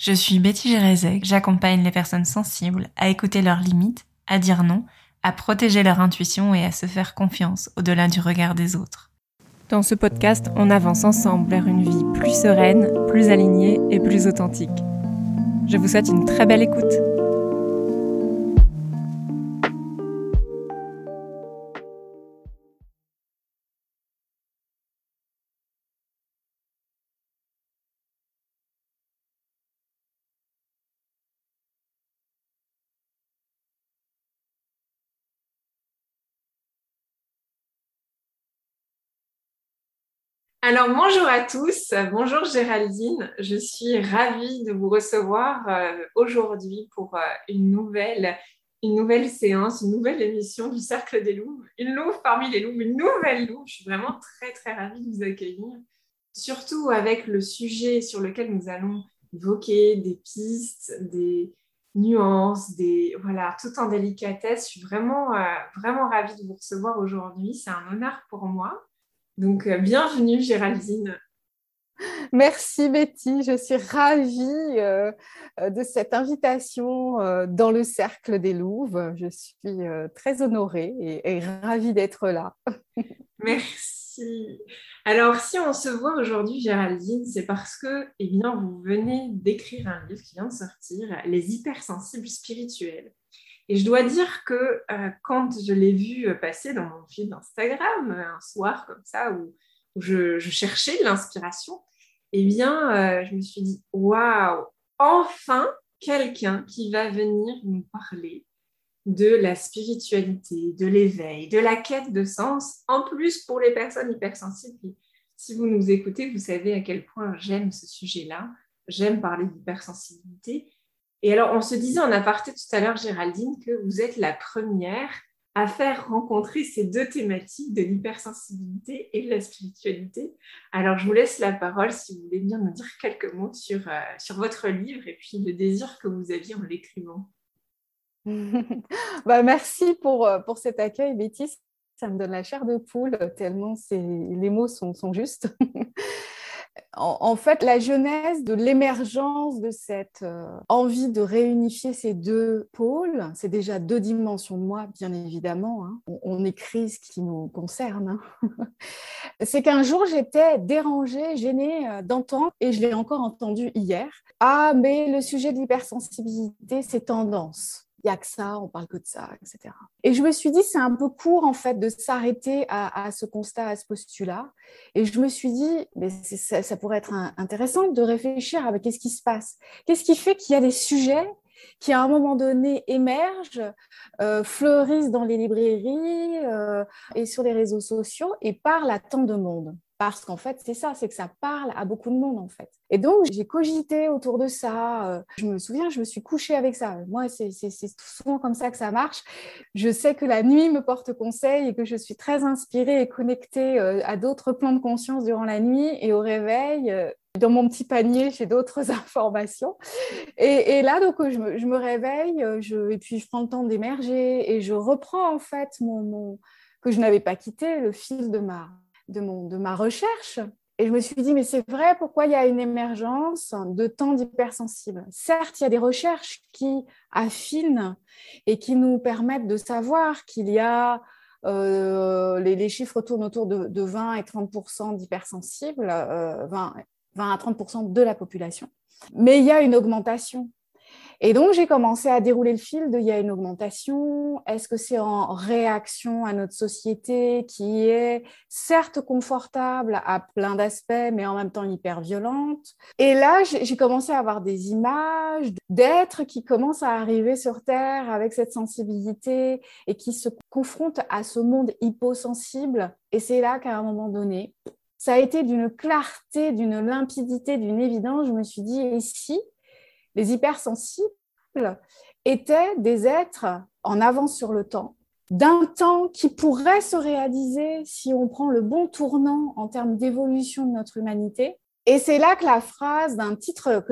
Je suis Betty Gérezet, j'accompagne les personnes sensibles à écouter leurs limites, à dire non, à protéger leur intuition et à se faire confiance au-delà du regard des autres. Dans ce podcast, on avance ensemble vers une vie plus sereine, plus alignée et plus authentique. Je vous souhaite une très belle écoute. Alors bonjour à tous, bonjour Géraldine, je suis ravie de vous recevoir aujourd'hui pour une nouvelle séance, une nouvelle émission du Cercle des Louves, une louve parmi les louves, une nouvelle louve. Je suis vraiment très très ravie de vous accueillir, surtout avec le sujet sur lequel nous allons évoquer des pistes, des nuances, voilà, tout en délicatesse. Je suis vraiment ravie de vous recevoir aujourd'hui, c'est un honneur pour moi. Donc, bienvenue Géraldine. Merci Betty, je suis ravie de cette invitation dans le Cercle des Louves. Je suis très honorée et ravie d'être là. Merci. Alors, si on se voit aujourd'hui Géraldine, c'est parce que vous venez d'écrire un livre qui vient de sortir, « Les Hypersensibles spirituels ». Et je dois dire que quand je l'ai vu passer dans mon feed Instagram, un soir comme ça, où je cherchais de l'inspiration, je me suis dit « Waouh ! Enfin, quelqu'un qui va venir nous parler de la spiritualité, de l'éveil, de la quête de sens. En plus, pour les personnes hypersensibles, si vous nous écoutez, vous savez à quel point j'aime ce sujet-là. J'aime parler d'hypersensibilité. » Et alors, on se disait en aparté tout à l'heure, Géraldine, que vous êtes la première à faire rencontrer ces deux thématiques de l'hypersensibilité et de la spiritualité. Alors, je vous laisse la parole si vous voulez bien nous dire quelques mots sur votre livre et puis le désir que vous aviez en l'écrivant. Merci pour cet accueil, Betty. Ça me donne la chair de poule, tellement les mots sont justes. En fait, la genèse de l'émergence de cette envie de réunifier ces deux pôles, c'est déjà deux dimensions de moi, bien évidemment. Hein. On écrit ce qui nous concerne. Hein. C'est qu'un jour, j'étais dérangée, gênée d'entendre, et je l'ai encore entendu hier, « Ah, mais le sujet de l'hypersensibilité, c'est tendance. » Il n'y a que ça, on ne parle que de ça, etc. Et je me suis dit, c'est un peu court, en fait, de s'arrêter à ce constat, à ce postulat. Et je me suis dit, mais ça pourrait être intéressant de réfléchir à qu'est-ce qui se passe. Qu'est-ce qui fait qu'il y a des sujets qui, à un moment donné, émergent, fleurissent dans les librairies et sur les réseaux sociaux et parlent à tant de monde. Parce qu'en fait, c'est ça, c'est que ça parle à beaucoup de monde, en fait. Et donc, j'ai cogité autour de ça. Je me souviens, je me suis couchée avec ça. Moi, c'est souvent comme ça que ça marche. Je sais que la nuit me porte conseil et que je suis très inspirée et connectée à d'autres plans de conscience durant la nuit et au réveil. Dans mon petit panier, j'ai d'autres informations. Et là, donc, je me réveille et puis je prends le temps d'émerger et je reprends, en fait, que je n'avais pas quitté, le fil de ma recherche. Et je me suis dit, mais c'est vrai, pourquoi il y a une émergence de tant d'hypersensibles ? Certes, il y a des recherches qui affinent et qui nous permettent de savoir qu'il y a, les chiffres tournent autour de 20 et 30% d'hypersensibles, 20 à 30% de la population. Mais il y a une augmentation. Et donc, j'ai commencé à dérouler le fil de « il y a une augmentation », est-ce que c'est en réaction à notre société qui est certes confortable à plein d'aspects, mais en même temps hyper violente. Et là, j'ai commencé à avoir des images d'êtres qui commencent à arriver sur Terre avec cette sensibilité et qui se confrontent à ce monde hyposensible. Et c'est là qu'à un moment donné, ça a été d'une clarté, d'une limpidité, d'une évidence. Je me suis dit « et si ?» Les hypersensibles étaient des êtres en avance sur le temps, d'un temps qui pourrait se réaliser si on prend le bon tournant en termes d'évolution de notre humanité. Et c'est là que la phrase d'un article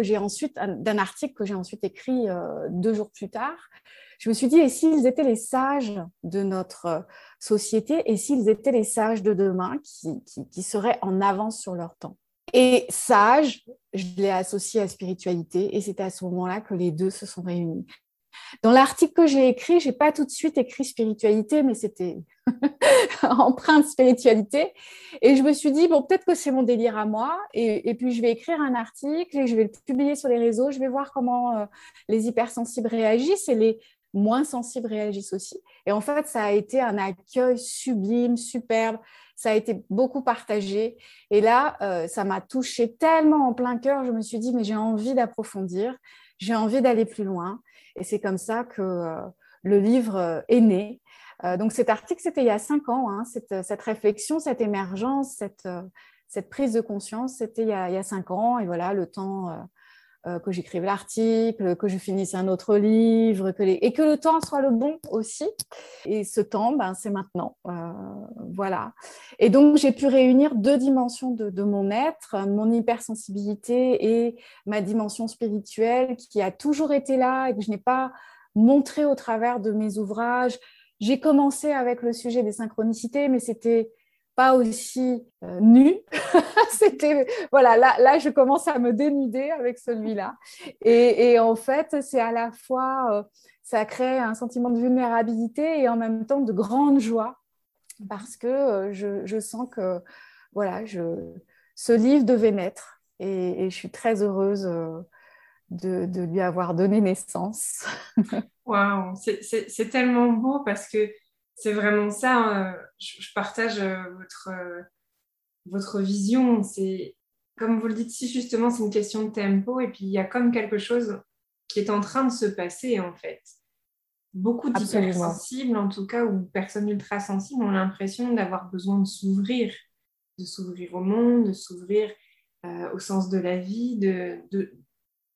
que j'ai ensuite écrit 2 jours plus tard, je me suis dit, et s'ils étaient les sages de notre société, et s'ils étaient les sages de demain qui seraient en avance sur leur temps. Et sage, je l'ai associé à spiritualité et c'était à ce moment-là que les deux se sont réunis. Dans l'article que j'ai écrit, je n'ai pas tout de suite écrit spiritualité, mais c'était empreinte spiritualité. Et je me suis dit, bon, peut-être que c'est mon délire à moi. Et puis, je vais écrire un article et je vais le publier sur les réseaux. Je vais voir comment les hypersensibles réagissent et les moins sensibles réagissent aussi. Et en fait, ça a été un accueil sublime, superbe. Ça a été beaucoup partagé. Et là, ça m'a touchée tellement en plein cœur. Je me suis dit, mais j'ai envie d'approfondir. J'ai envie d'aller plus loin. Et c'est comme ça que le livre est né. Donc, cet article, c'était il y a 5 ans. Hein, cette réflexion, cette émergence, cette prise de conscience, c'était il y a 5 ans. Et voilà, le temps que j'écrive l'article, que je finisse un autre livre, et que le temps soit le bon aussi. Et ce temps, ben, c'est maintenant. Voilà. Et donc, j'ai pu réunir 2 dimensions de mon être, mon hypersensibilité et ma dimension spirituelle qui a toujours été là et que je n'ai pas montrée au travers de mes ouvrages. J'ai commencé avec le sujet des synchronicités, mais c'était pas aussi nu. C'était, voilà, là, je commence à me dénuder avec celui-là. Et en fait, c'est à la fois, ça crée un sentiment de vulnérabilité et en même temps de grande joie parce que je sens que, voilà, ce livre devait naître et je suis très heureuse de lui avoir donné naissance. Waouh, c'est tellement beau parce que c'est vraiment ça, je partage votre vision. C'est, comme vous le dites si justement, c'est une question de tempo et puis il y a comme quelque chose qui est en train de se passer en fait. Beaucoup d'hypersensibles en tout cas, ou personnes ultra sensibles ont l'impression d'avoir besoin de s'ouvrir au monde, de s'ouvrir au sens de la vie,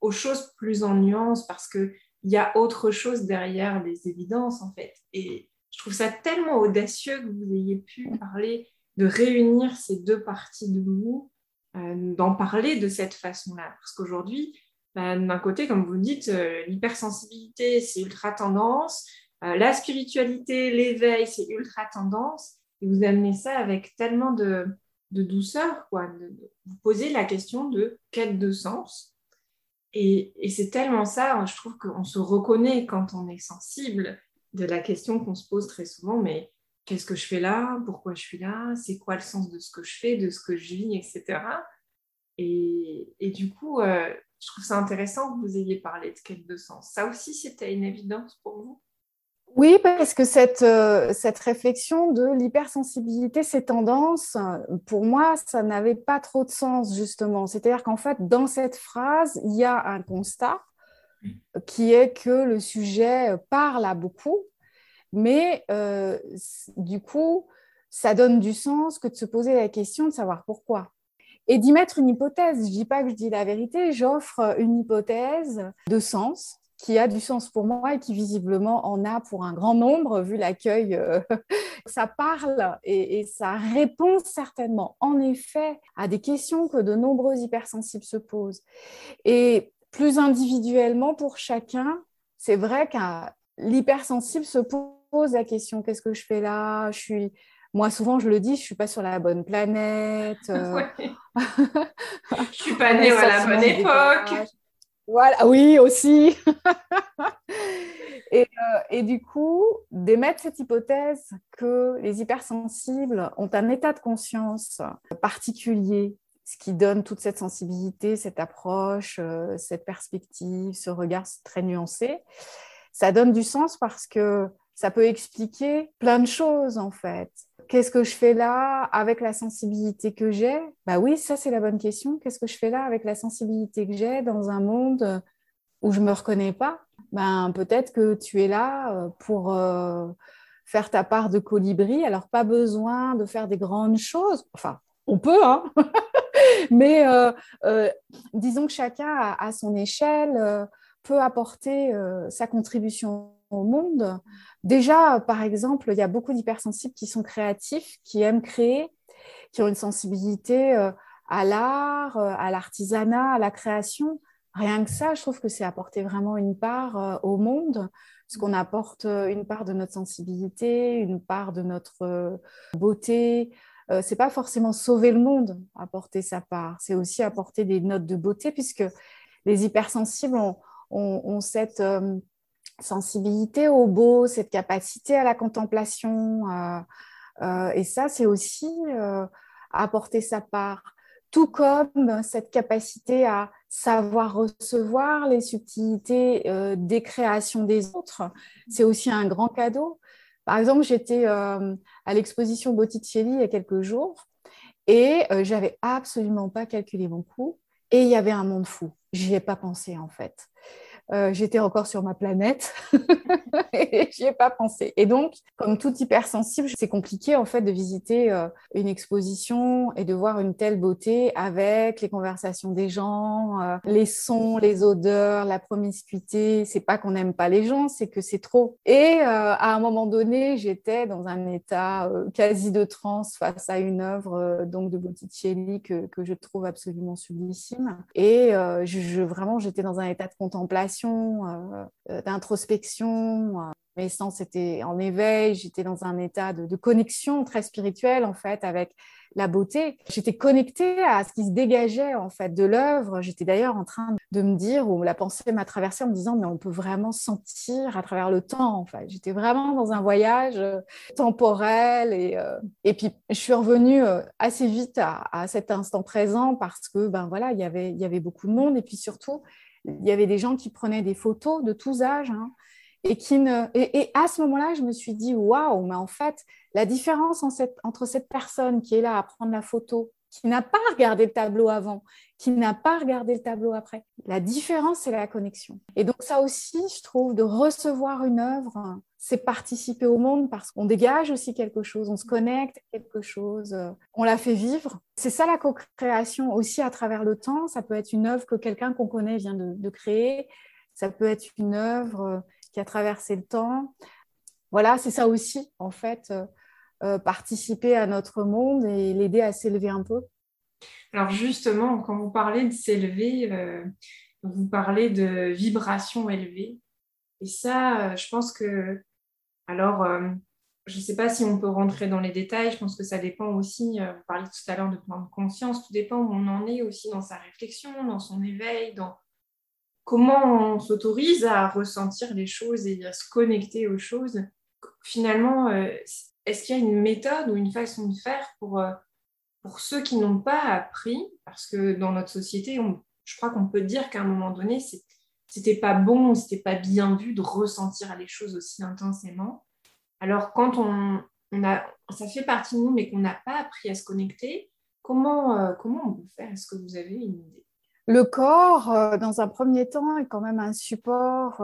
aux choses plus en nuances parce qu'il y a autre chose derrière les évidences en fait. Et je trouve ça tellement audacieux que vous ayez pu parler, de réunir ces 2 parties de vous, d'en parler de cette façon-là. Parce qu'aujourd'hui, d'un côté, comme vous le dites, l'hypersensibilité, c'est ultra tendance. La spiritualité, l'éveil, c'est ultra tendance. Et vous amenez ça avec tellement de douceur, quoi. Vous posez la question de quête de sens. Et c'est tellement ça, je trouve qu'on se reconnaît quand on est sensible, de la question qu'on se pose très souvent, mais qu'est-ce que je fais là ? Pourquoi je suis là ? C'est quoi le sens de ce que je fais, de ce que je vis, etc. Et du coup, je trouve ça intéressant que vous ayez parlé de quête de sens. Ça aussi, c'était une évidence pour vous ? Oui, parce que cette réflexion de l'hypersensibilité, ces tendances, pour moi, ça n'avait pas trop de sens, justement. C'est-à-dire qu'en fait, dans cette phrase, il y a un constat, qui est que le sujet parle à beaucoup, mais du coup, ça donne du sens que de se poser la question de savoir pourquoi. Et d'y mettre une hypothèse. Je ne dis pas que je dis la vérité, j'offre une hypothèse de sens qui a du sens pour moi et qui visiblement en a pour un grand nombre, vu l'accueil. Ça parle et ça répond certainement, en effet, à des questions que de nombreux hypersensibles se posent. Et plus individuellement pour chacun, c'est vrai qu'un l'hypersensible se pose la question « Qu'est-ce que je fais là ?» Moi, souvent, je le dis, je ne suis pas sur la bonne planète. Ouais. Je ne suis pas née à la bonne époque. Voilà, oui, aussi. Et du coup, d'émettre cette hypothèse que les hypersensibles ont un état de conscience particulier, ce qui donne toute cette sensibilité, cette approche, cette perspective, ce regard très nuancé, ça donne du sens parce que ça peut expliquer plein de choses en fait. Qu'est-ce que je fais là avec la sensibilité que j'ai ? Bah oui, ça c'est la bonne question. Qu'est-ce que je fais là avec la sensibilité que j'ai dans un monde où je ne me reconnais pas ? Ben, peut-être que tu es là pour faire ta part de colibri, alors pas besoin de faire des grandes choses, enfin on peut, hein. Mais disons que chacun, à son échelle, peut apporter sa contribution au monde. Déjà, par exemple, il y a beaucoup d'hypersensibles qui sont créatifs, qui aiment créer, qui ont une sensibilité à l'art, à l'artisanat, à la création. Rien que ça, je trouve que c'est apporter vraiment une part au monde, parce qu'on apporte une part de notre sensibilité, une part de notre beauté, c'est pas forcément sauver le monde, apporter sa part, c'est aussi apporter des notes de beauté, puisque les hypersensibles ont cette sensibilité au beau, cette capacité à la contemplation, et ça c'est aussi apporter sa part, tout comme cette capacité à savoir recevoir les subtilités des créations des autres, c'est aussi un grand cadeau. Par exemple, j'étais à l'exposition Botticelli il y a quelques jours et je n'avais absolument pas calculé mon coût et il y avait un monde fou. Je n'y ai pas pensé en fait. J'étais encore sur ma planète et j'y ai pas pensé. Et donc, comme toute hypersensible, c'est compliqué en fait de visiter une exposition et de voir une telle beauté avec les conversations des gens, les sons, les odeurs, la promiscuité. C'est pas qu'on n'aime pas les gens, c'est que c'est trop. Et à un moment donné, j'étais dans un état quasi de transe face à une œuvre donc de Botticelli que je trouve absolument sublissime. Et vraiment, j'étais dans un état de contemplation, d'introspection, mes sens étaient en éveil, j'étais dans un état de connexion très spirituelle en fait avec la beauté, j'étais connectée à ce qui se dégageait en fait de l'œuvre, j'étais d'ailleurs en train de me dire, ou la pensée m'a traversée en me disant mais on peut vraiment sentir à travers le temps en fait, j'étais vraiment dans un voyage temporel et puis je suis revenue assez vite à cet instant présent parce que ben voilà, il y avait beaucoup de monde et puis surtout il y avait des gens qui prenaient des photos de tous âges hein, et à ce moment-là, je me suis dit waouh, mais en fait, la différence entre cette personne qui est là à prendre la photo, qui n'a pas regardé le tableau avant, qui n'a pas regardé le tableau après, la différence, c'est la connexion. Et donc ça aussi, je trouve, de recevoir une œuvre, c'est participer au monde parce qu'on dégage aussi quelque chose, on se connecte à quelque chose, on la fait vivre. C'est ça la co-création aussi à travers le temps. Ça peut être une œuvre que quelqu'un qu'on connaît vient de créer, ça peut être une œuvre qui a traversé le temps. Voilà, c'est ça aussi, en fait, participer à notre monde et l'aider à s'élever un peu. Alors justement, quand vous parlez de s'élever, vous parlez de vibrations élevées. Et ça, je pense que... Alors, je ne sais pas si on peut rentrer dans les détails. Je pense que ça dépend aussi... vous parliez tout à l'heure de plan de conscience. Tout dépend où on en est aussi dans sa réflexion, dans son éveil, dans comment on s'autorise à ressentir les choses et à se connecter aux choses. Finalement... est-ce qu'il y a une méthode ou une façon de faire pour ceux qui n'ont pas appris ? Parce que dans notre société, je crois qu'on peut dire qu'à un moment donné, c'était pas bon, c'était pas bien vu de ressentir les choses aussi intensément. Alors, quand ça fait partie de nous, mais qu'on n'a pas appris à se connecter, comment on peut faire ? Est-ce que vous avez une idée ? Le corps, dans un premier temps, est quand même un support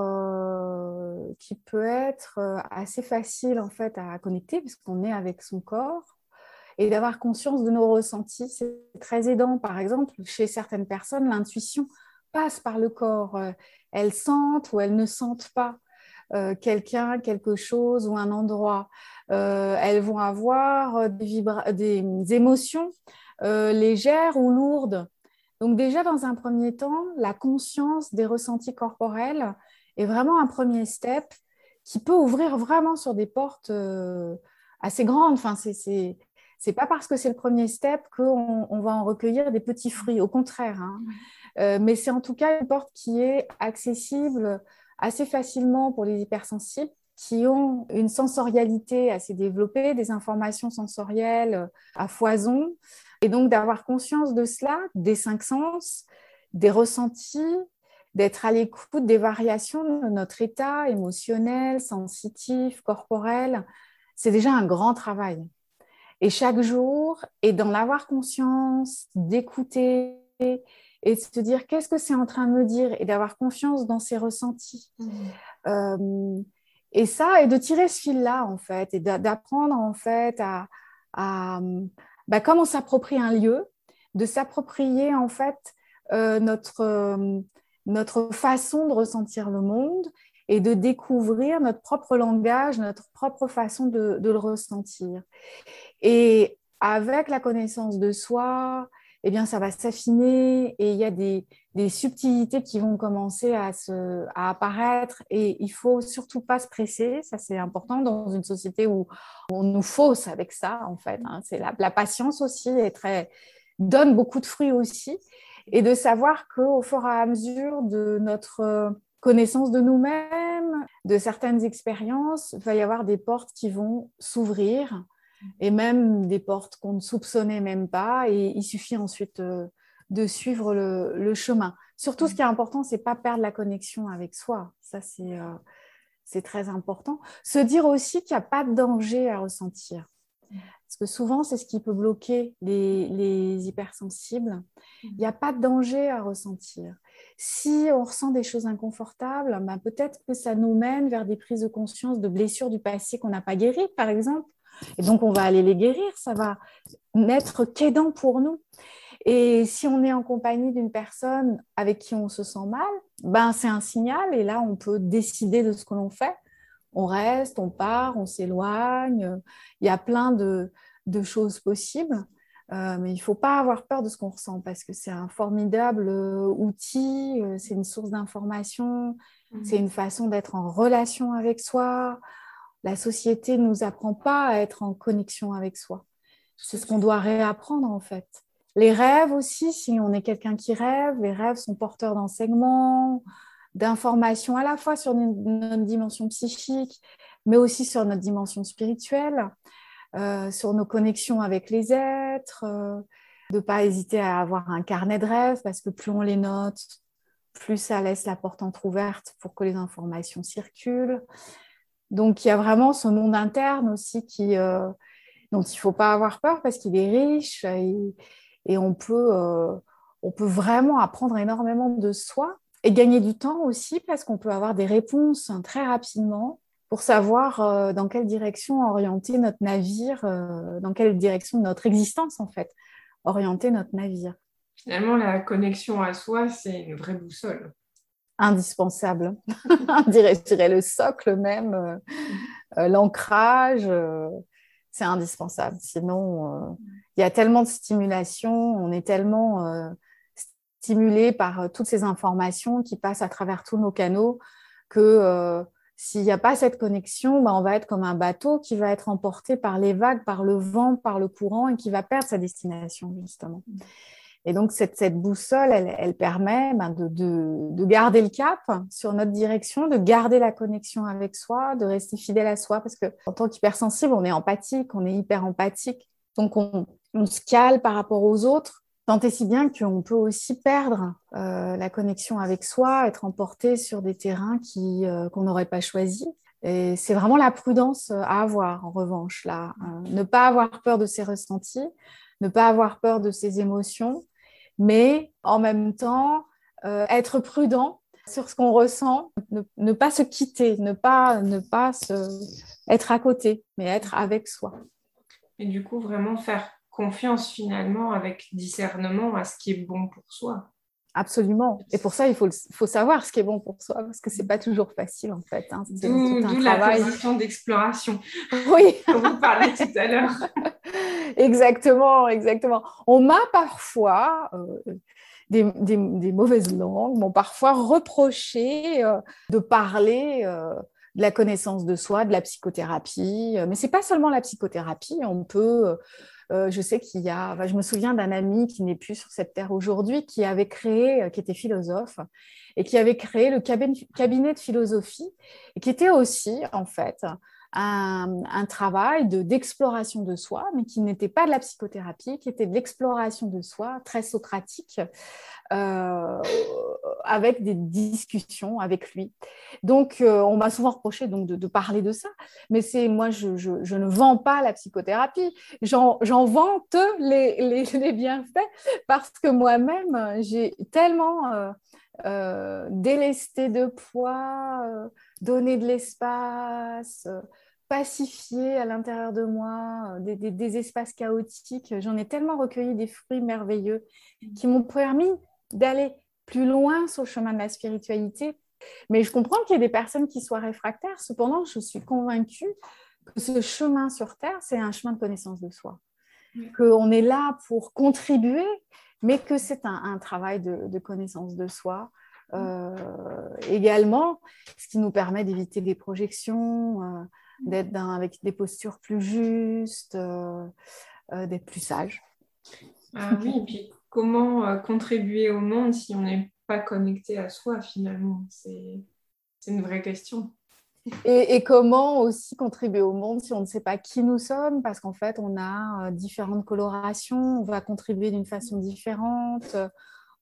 qui peut être assez facile en fait à connecter puisqu'on est avec son corps et d'avoir conscience de nos ressentis, c'est très aidant. Par exemple, chez certaines personnes, l'intuition passe par le corps. Elles sentent ou elles ne sentent pas quelqu'un, quelque chose ou un endroit. Elles vont avoir des émotions légères ou lourdes. Donc déjà, dans un premier temps, la conscience des ressentis corporels est vraiment un premier step qui peut ouvrir vraiment sur des portes assez grandes. Enfin, c'est pas parce que c'est le premier step qu'on va en recueillir des petits fruits, au contraire. Hein. Mais c'est en tout cas une porte qui est accessible assez facilement pour les hypersensibles qui ont une sensorialité assez développée, des informations sensorielles à foison. Et donc, d'avoir conscience de cela, des 5 sens, des ressentis, d'être à l'écoute des variations de notre état émotionnel, sensitif, corporel, c'est déjà un grand travail. Et chaque jour, et d'en avoir conscience, d'écouter et de se dire qu'est-ce que c'est en train de me dire et d'avoir confiance dans ses ressentis. Et ça, et de tirer ce fil-là, en fait, et d'apprendre, en fait, comme on s'approprie un lieu, de s'approprier en fait notre façon de ressentir le monde et de découvrir notre propre langage, notre propre façon de le ressentir. Et avec la connaissance de soi, eh bien, ça va s'affiner et il y a des subtilités qui vont commencer à apparaître. Et il ne faut surtout pas se presser, ça c'est important dans une société où on nous fausse avec ça, en fait. Hein. C'est la patience aussi donne beaucoup de fruits aussi. Et de savoir qu'au fur et à mesure de notre connaissance de nous-mêmes, de certaines expériences, il va y avoir des portes qui vont s'ouvrir et même des portes qu'on ne soupçonnait même pas. Et il suffit ensuite de suivre le chemin. Surtout, ce qui est important, c'est pas perdre la connexion avec soi. Ça, c'est très important. Se dire aussi qu'il n'y a pas de danger à ressentir. Parce que souvent, c'est ce qui peut bloquer les hypersensibles. Il n'y a pas de danger à ressentir. Si on ressent des choses inconfortables, ben peut-être que ça nous mène vers des prises de conscience de blessures du passé qu'on n'a pas guéries, par exemple. Et donc, on va aller les guérir. Ça va n'être qu'aidant pour nous. Et si on est en compagnie d'une personne avec qui on se sent mal, ben c'est un signal. Et là, on peut décider de ce que l'on fait. On reste, on part, on s'éloigne. Il y a plein de choses possibles. Mais il ne faut pas avoir peur de ce qu'on ressent parce que c'est un formidable outil. C'est une source d'information. Mmh. C'est une façon d'être en relation avec soi. La société ne nous apprend pas à être en connexion avec soi. C'est ce qu'on doit réapprendre, en fait. Les rêves aussi, si on est quelqu'un qui rêve, les rêves sont porteurs d'enseignements, d'informations à la fois sur notre dimension psychique, mais aussi sur notre dimension spirituelle, sur nos connexions avec les êtres, de ne pas hésiter à avoir un carnet de rêves, parce que plus on les note, plus ça laisse la porte entrouverte pour que les informations circulent. Donc, il y a vraiment ce monde interne aussi dont il ne faut pas avoir peur parce qu'il est riche et on peut vraiment apprendre énormément de soi et gagner du temps aussi parce qu'on peut avoir des réponses très rapidement pour savoir dans quelle direction orienter notre navire, dans quelle direction notre existence, en fait, orienter notre navire. Finalement, la connexion à soi, c'est une vraie boussole. Indispensable, je dirais le socle même, l'ancrage, c'est indispensable. Sinon, il y a tellement de stimulation, on est tellement stimulé par toutes ces informations qui passent à travers tous nos canaux que s'il n'y a pas cette connexion, on va être comme un bateau qui va être emporté par les vagues, par le vent, par le courant et qui va perdre sa destination justement. Et donc, cette boussole, elle permet de garder le cap sur notre direction, de garder la connexion avec soi, de rester fidèle à soi. Parce qu'en tant qu'hypersensible, on est empathique, on est hyper empathique. Donc, on se cale par rapport aux autres. Tant et si bien qu'on peut aussi perdre la connexion avec soi, être emporté sur des terrains qu'on n'aurait pas choisis. Et c'est vraiment la prudence à avoir, en revanche, là. Ne pas avoir peur de ses ressentis, ne pas avoir peur de ses émotions, mais en même temps, être prudent sur ce qu'on ressent, ne pas se quitter, ne pas être à côté, mais être avec soi. Et du coup, vraiment faire confiance finalement avec discernement à ce qui est bon pour soi. Absolument. Et pour ça, il faut savoir ce qui est bon pour soi, parce que c'est pas toujours facile, en fait. Hein. C'est d'où la position d'exploration. Oui. Dont vous parliez tout à l'heure. Exactement, exactement. On m'a parfois, des mauvaises langues, m'ont parfois reproché de parler de la connaissance de soi, de la psychothérapie. Mais c'est pas seulement la psychothérapie, on peut... je sais qu'il y a... Enfin, je me souviens d'un ami qui n'est plus sur cette terre aujourd'hui, qui était philosophe, et qui avait créé le cabinet de philosophie, et qui était aussi, en fait, un travail d'exploration de soi, mais qui n'était pas de la psychothérapie, qui était de l'exploration de soi, très socratique, avec des discussions avec lui. Donc, on m'a souvent reproché donc, de parler de ça, mais moi, je ne vends pas la psychothérapie, j'en vante les bienfaits, parce que moi-même, j'ai tellement... délester de poids, donner de l'espace, pacifier à l'intérieur de moi des espaces chaotiques. J'en ai tellement recueilli des fruits merveilleux qui m'ont permis d'aller plus loin sur le chemin de la spiritualité. Mais je comprends qu'il y ait des personnes qui soient réfractaires. Cependant, je suis convaincue que ce chemin sur Terre, c'est un chemin de connaissance de soi. Qu'on est là pour contribuer mais que c'est un travail de connaissance de soi. Également, ce qui nous permet d'éviter des projections, d'être avec des postures plus justes, d'être plus sages. Ah oui, et puis comment contribuer au monde si on n'est pas connecté à soi finalement, c'est une vraie question. Et comment aussi contribuer au monde si on ne sait pas qui nous sommes, parce qu'en fait on a différentes colorations, on va contribuer d'une façon différente.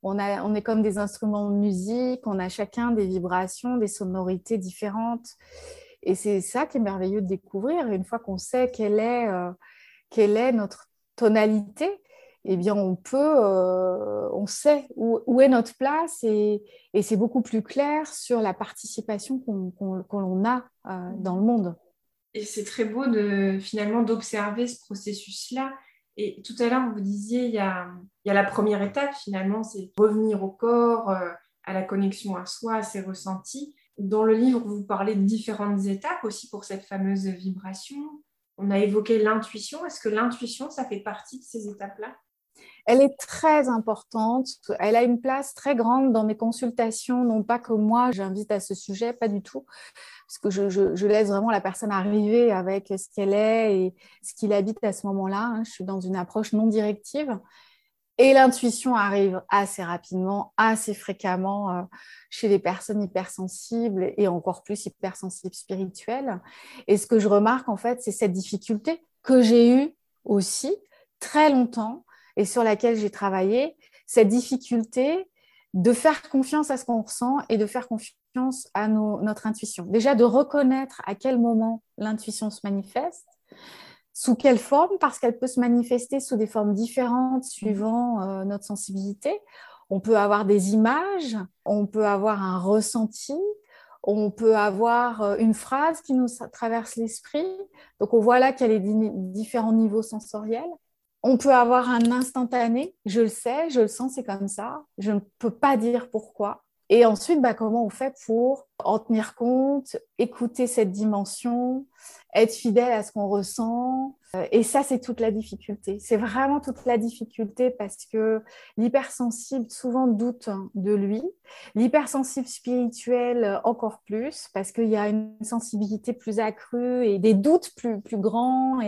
On est comme des instruments de musique, on a chacun des vibrations, des sonorités différentes. Et c'est ça qui est merveilleux de découvrir. Une fois qu'on sait quelle est notre tonalité, eh bien on sait où est notre place et c'est beaucoup plus clair sur la participation qu'on a dans le monde. Et c'est très beau finalement d'observer ce processus-là. Et tout à l'heure, vous disiez, il y a la première étape, finalement, c'est revenir au corps, à la connexion à soi, à ses ressentis. Dans le livre, vous parlez de différentes étapes aussi pour cette fameuse vibration. On a évoqué l'intuition. Est-ce que l'intuition, ça fait partie de ces étapes-là ? Elle est très importante. Elle a une place très grande dans mes consultations. Non pas que moi, j'invite à ce sujet, pas du tout. Parce que je laisse vraiment la personne arriver avec ce qu'elle est et ce qu'il habite à ce moment-là. Je suis dans une approche non directive. Et l'intuition arrive assez rapidement, assez fréquemment chez les personnes hypersensibles et encore plus hypersensibles spirituelles. Et ce que je remarque, en fait, c'est cette difficulté que j'ai eue aussi très longtemps et sur laquelle j'ai travaillé, cette difficulté de faire confiance à ce qu'on ressent et de faire confiance à notre intuition. Déjà, de reconnaître à quel moment l'intuition se manifeste, sous quelle forme, parce qu'elle peut se manifester sous des formes différentes suivant notre sensibilité. On peut avoir des images, on peut avoir un ressenti, on peut avoir une phrase qui nous traverse l'esprit. Donc, on voit là qu'il y a les différents niveaux sensoriels. On peut avoir un instantané, je le sais, je le sens, c'est comme ça, je ne peux pas dire pourquoi. Et ensuite, comment on fait pour en tenir compte, écouter cette dimension, être fidèle à ce qu'on ressent. Et ça, c'est toute la difficulté. C'est vraiment toute la difficulté parce que l'hypersensible souvent doute de lui. L'hypersensible spirituel encore plus parce qu'il y a une sensibilité plus accrue et des doutes plus grands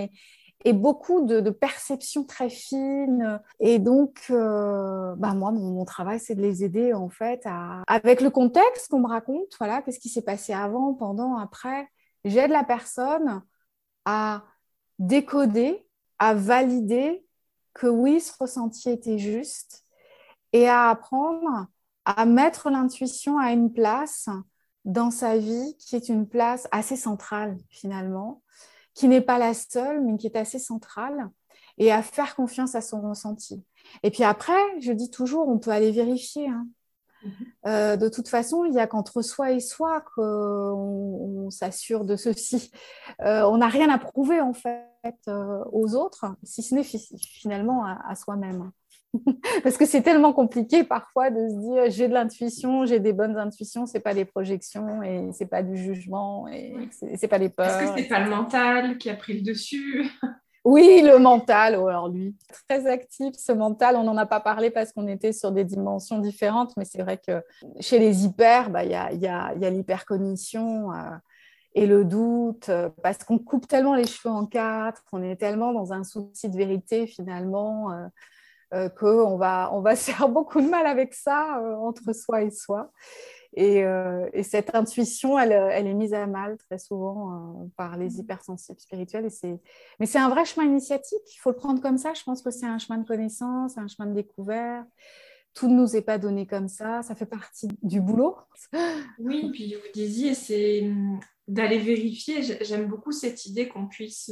et beaucoup de perceptions très fines. Et donc, moi, mon travail, c'est de les aider, en fait, avec le contexte qu'on me raconte, voilà, qu'est-ce qui s'est passé avant, pendant, après. J'aide la personne à décoder, à valider que oui, ce ressenti était juste et à apprendre à mettre l'intuition à une place dans sa vie qui est une place assez centrale, finalement, qui n'est pas la seule, mais qui est assez centrale, et à faire confiance à son ressenti. Et puis après, je dis toujours, on peut aller vérifier. De toute façon, il n'y a qu'entre soi et soi qu'on s'assure de ceci. On n'a rien à prouver, en fait, aux autres, si ce n'est finalement à soi-même. Parce que c'est tellement compliqué parfois de se dire j'ai de l'intuition, j'ai des bonnes intuitions, c'est pas des projections et c'est pas du jugement et c'est pas des peurs. Est-ce que c'est pas le mental qui a pris le dessus ? Oui, le mental, alors lui, très actif ce mental, on n'en a pas parlé parce qu'on était sur des dimensions différentes, mais c'est vrai que chez les hyper, il y a l'hypercognition et le doute, parce qu'on coupe tellement les cheveux en quatre, on est tellement dans un souci de vérité finalement. Qu'on va se faire beaucoup de mal avec ça entre soi et soi. Et cette intuition, elle est mise à mal très souvent par les hypersensibles spirituels. Mais c'est un vrai chemin initiatique, il faut le prendre comme ça. Je pense que c'est un chemin de connaissance, un chemin de découverte. Tout ne nous est pas donné comme ça, ça fait partie du boulot. Oui, et puis vous disiez, c'est d'aller vérifier. J'aime beaucoup cette idée qu'on puisse...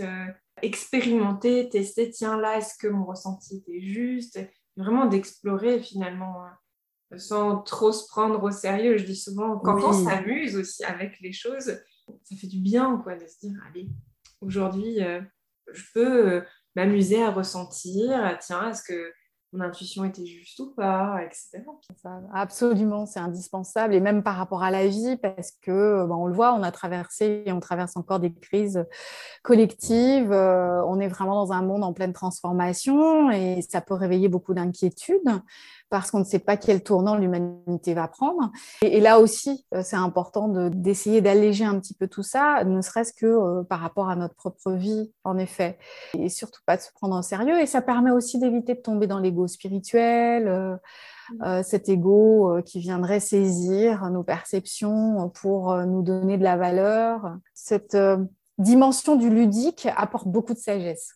expérimenter, tester, tiens là, est-ce que mon ressenti était juste? Vraiment d'explorer finalement, sans trop se prendre au sérieux. Je dis souvent, quand on s'amuse aussi avec les choses, ça fait du bien de se dire, allez, aujourd'hui, je peux m'amuser à ressentir, tiens, est-ce que mon intuition était juste ou pas, etc. Absolument, c'est indispensable. Et même par rapport à la vie, parce que, ben, on le voit, on a traversé et on traverse encore des crises collectives. On est vraiment dans un monde en pleine transformation et ça peut réveiller beaucoup d'inquiétudes parce qu'on ne sait pas quel tournant l'humanité va prendre. Et là aussi, c'est important d'essayer d'alléger un petit peu tout ça, ne serait-ce que par rapport à notre propre vie, en effet. Et surtout pas de se prendre au sérieux. Et ça permet aussi d'éviter de tomber dans l'ego spirituel, cet ego qui viendrait saisir nos perceptions pour nous donner de la valeur. Cette dimension du ludique apporte beaucoup de sagesse,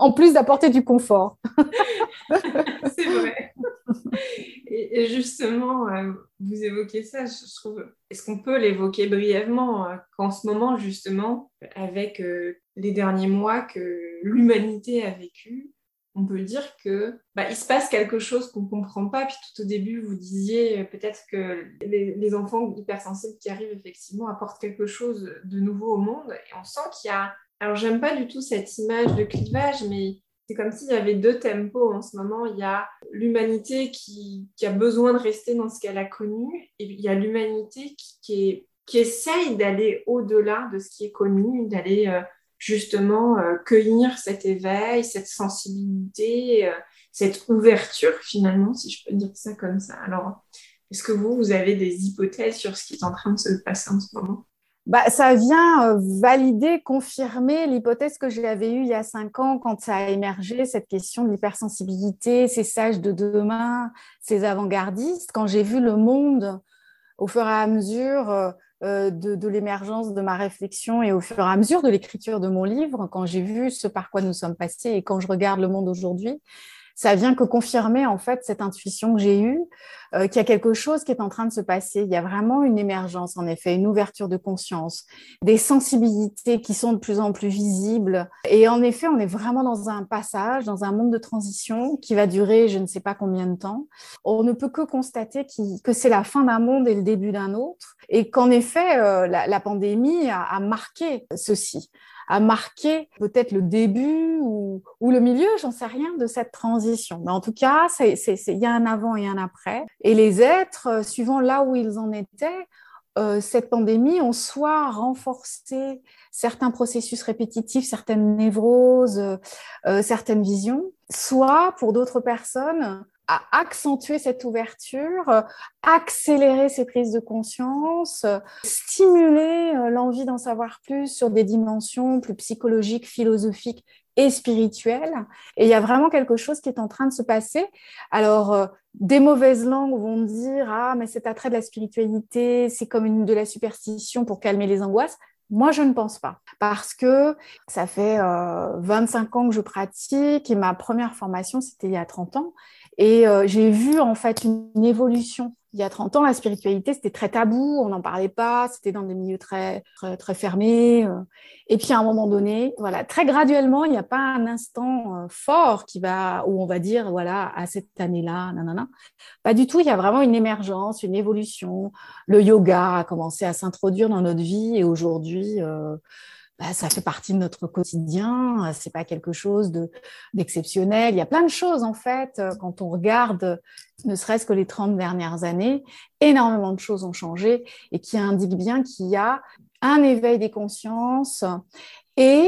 en plus d'apporter du confort. C'est vrai. Et justement, vous évoquez ça, je trouve, est-ce qu'on peut l'évoquer brièvement qu'en ce moment, justement, avec les derniers mois que l'humanité a vécu, on peut dire que il se passe quelque chose qu'on ne comprend pas. Puis tout au début, vous disiez peut-être que les enfants hypersensibles qui arrivent effectivement apportent quelque chose de nouveau au monde. Et on sent qu'il y a... Alors, j'aime pas du tout cette image de clivage, mais c'est comme s'il y avait deux tempos en ce moment. Il y a l'humanité qui a besoin de rester dans ce qu'elle a connu, et il y a l'humanité qui essaye d'aller au-delà de ce qui est connu, d'aller... justement cueillir cet éveil, cette sensibilité, cette ouverture finalement, si je peux dire ça comme ça. Alors, est-ce que vous avez des hypothèses sur ce qui est en train de se passer en ce moment ? Ça vient valider, confirmer l'hypothèse que j'avais eue il y a 5 ans quand ça a émergé, cette question de l'hypersensibilité, ces sages de demain, ces avant-gardistes. Quand j'ai vu le monde au fur et à mesure... De l'émergence de ma réflexion et au fur et à mesure de l'écriture de mon livre, quand j'ai vu ce par quoi nous sommes passés et quand je regarde le monde aujourd'hui, ça vient que confirmer en fait cette intuition que j'ai eue, qu'il y a quelque chose qui est en train de se passer. Il y a vraiment une émergence en effet, une ouverture de conscience, des sensibilités qui sont de plus en plus visibles. Et en effet, on est vraiment dans un passage, dans un monde de transition qui va durer je ne sais pas combien de temps. On ne peut que constater que c'est la fin d'un monde et le début d'un autre. Et qu'en effet, la pandémie a marqué ceci, a marqué peut-être le début ou le milieu, j'en sais rien, de cette transition. Mais en tout cas, il y a un avant et un après. Et les êtres, suivant là où ils en étaient, cette pandémie ont soit renforcé certains processus répétitifs, certaines névroses, certaines visions, soit pour d'autres personnes... à accentuer cette ouverture, accélérer ces prises de conscience, stimuler l'envie d'en savoir plus sur des dimensions plus psychologiques, philosophiques et spirituelles. Et il y a vraiment quelque chose qui est en train de se passer. Alors, des mauvaises langues vont dire « Ah, mais cet attrait de la spiritualité, c'est comme de la superstition pour calmer les angoisses ». Moi, je ne pense pas, parce que ça fait 25 ans que je pratique et ma première formation, c'était il y a 30 ans. Et j'ai vu en fait une évolution. Il y a 30 ans, la spiritualité, c'était très tabou, on n'en parlait pas, c'était dans des milieux très, très, très fermés. Et puis à un moment donné, voilà, très graduellement, il n'y a pas un instant fort où on va dire, voilà, à cette année-là, nanana. Pas du tout, il y a vraiment une émergence, une évolution. Le yoga a commencé à s'introduire dans notre vie et aujourd'hui... ça fait partie de notre quotidien, c'est pas quelque chose d'exceptionnel. Il y a plein de choses, en fait, quand on regarde, ne serait-ce que les 30 dernières années, énormément de choses ont changé et qui indiquent bien qu'il y a un éveil des consciences. Et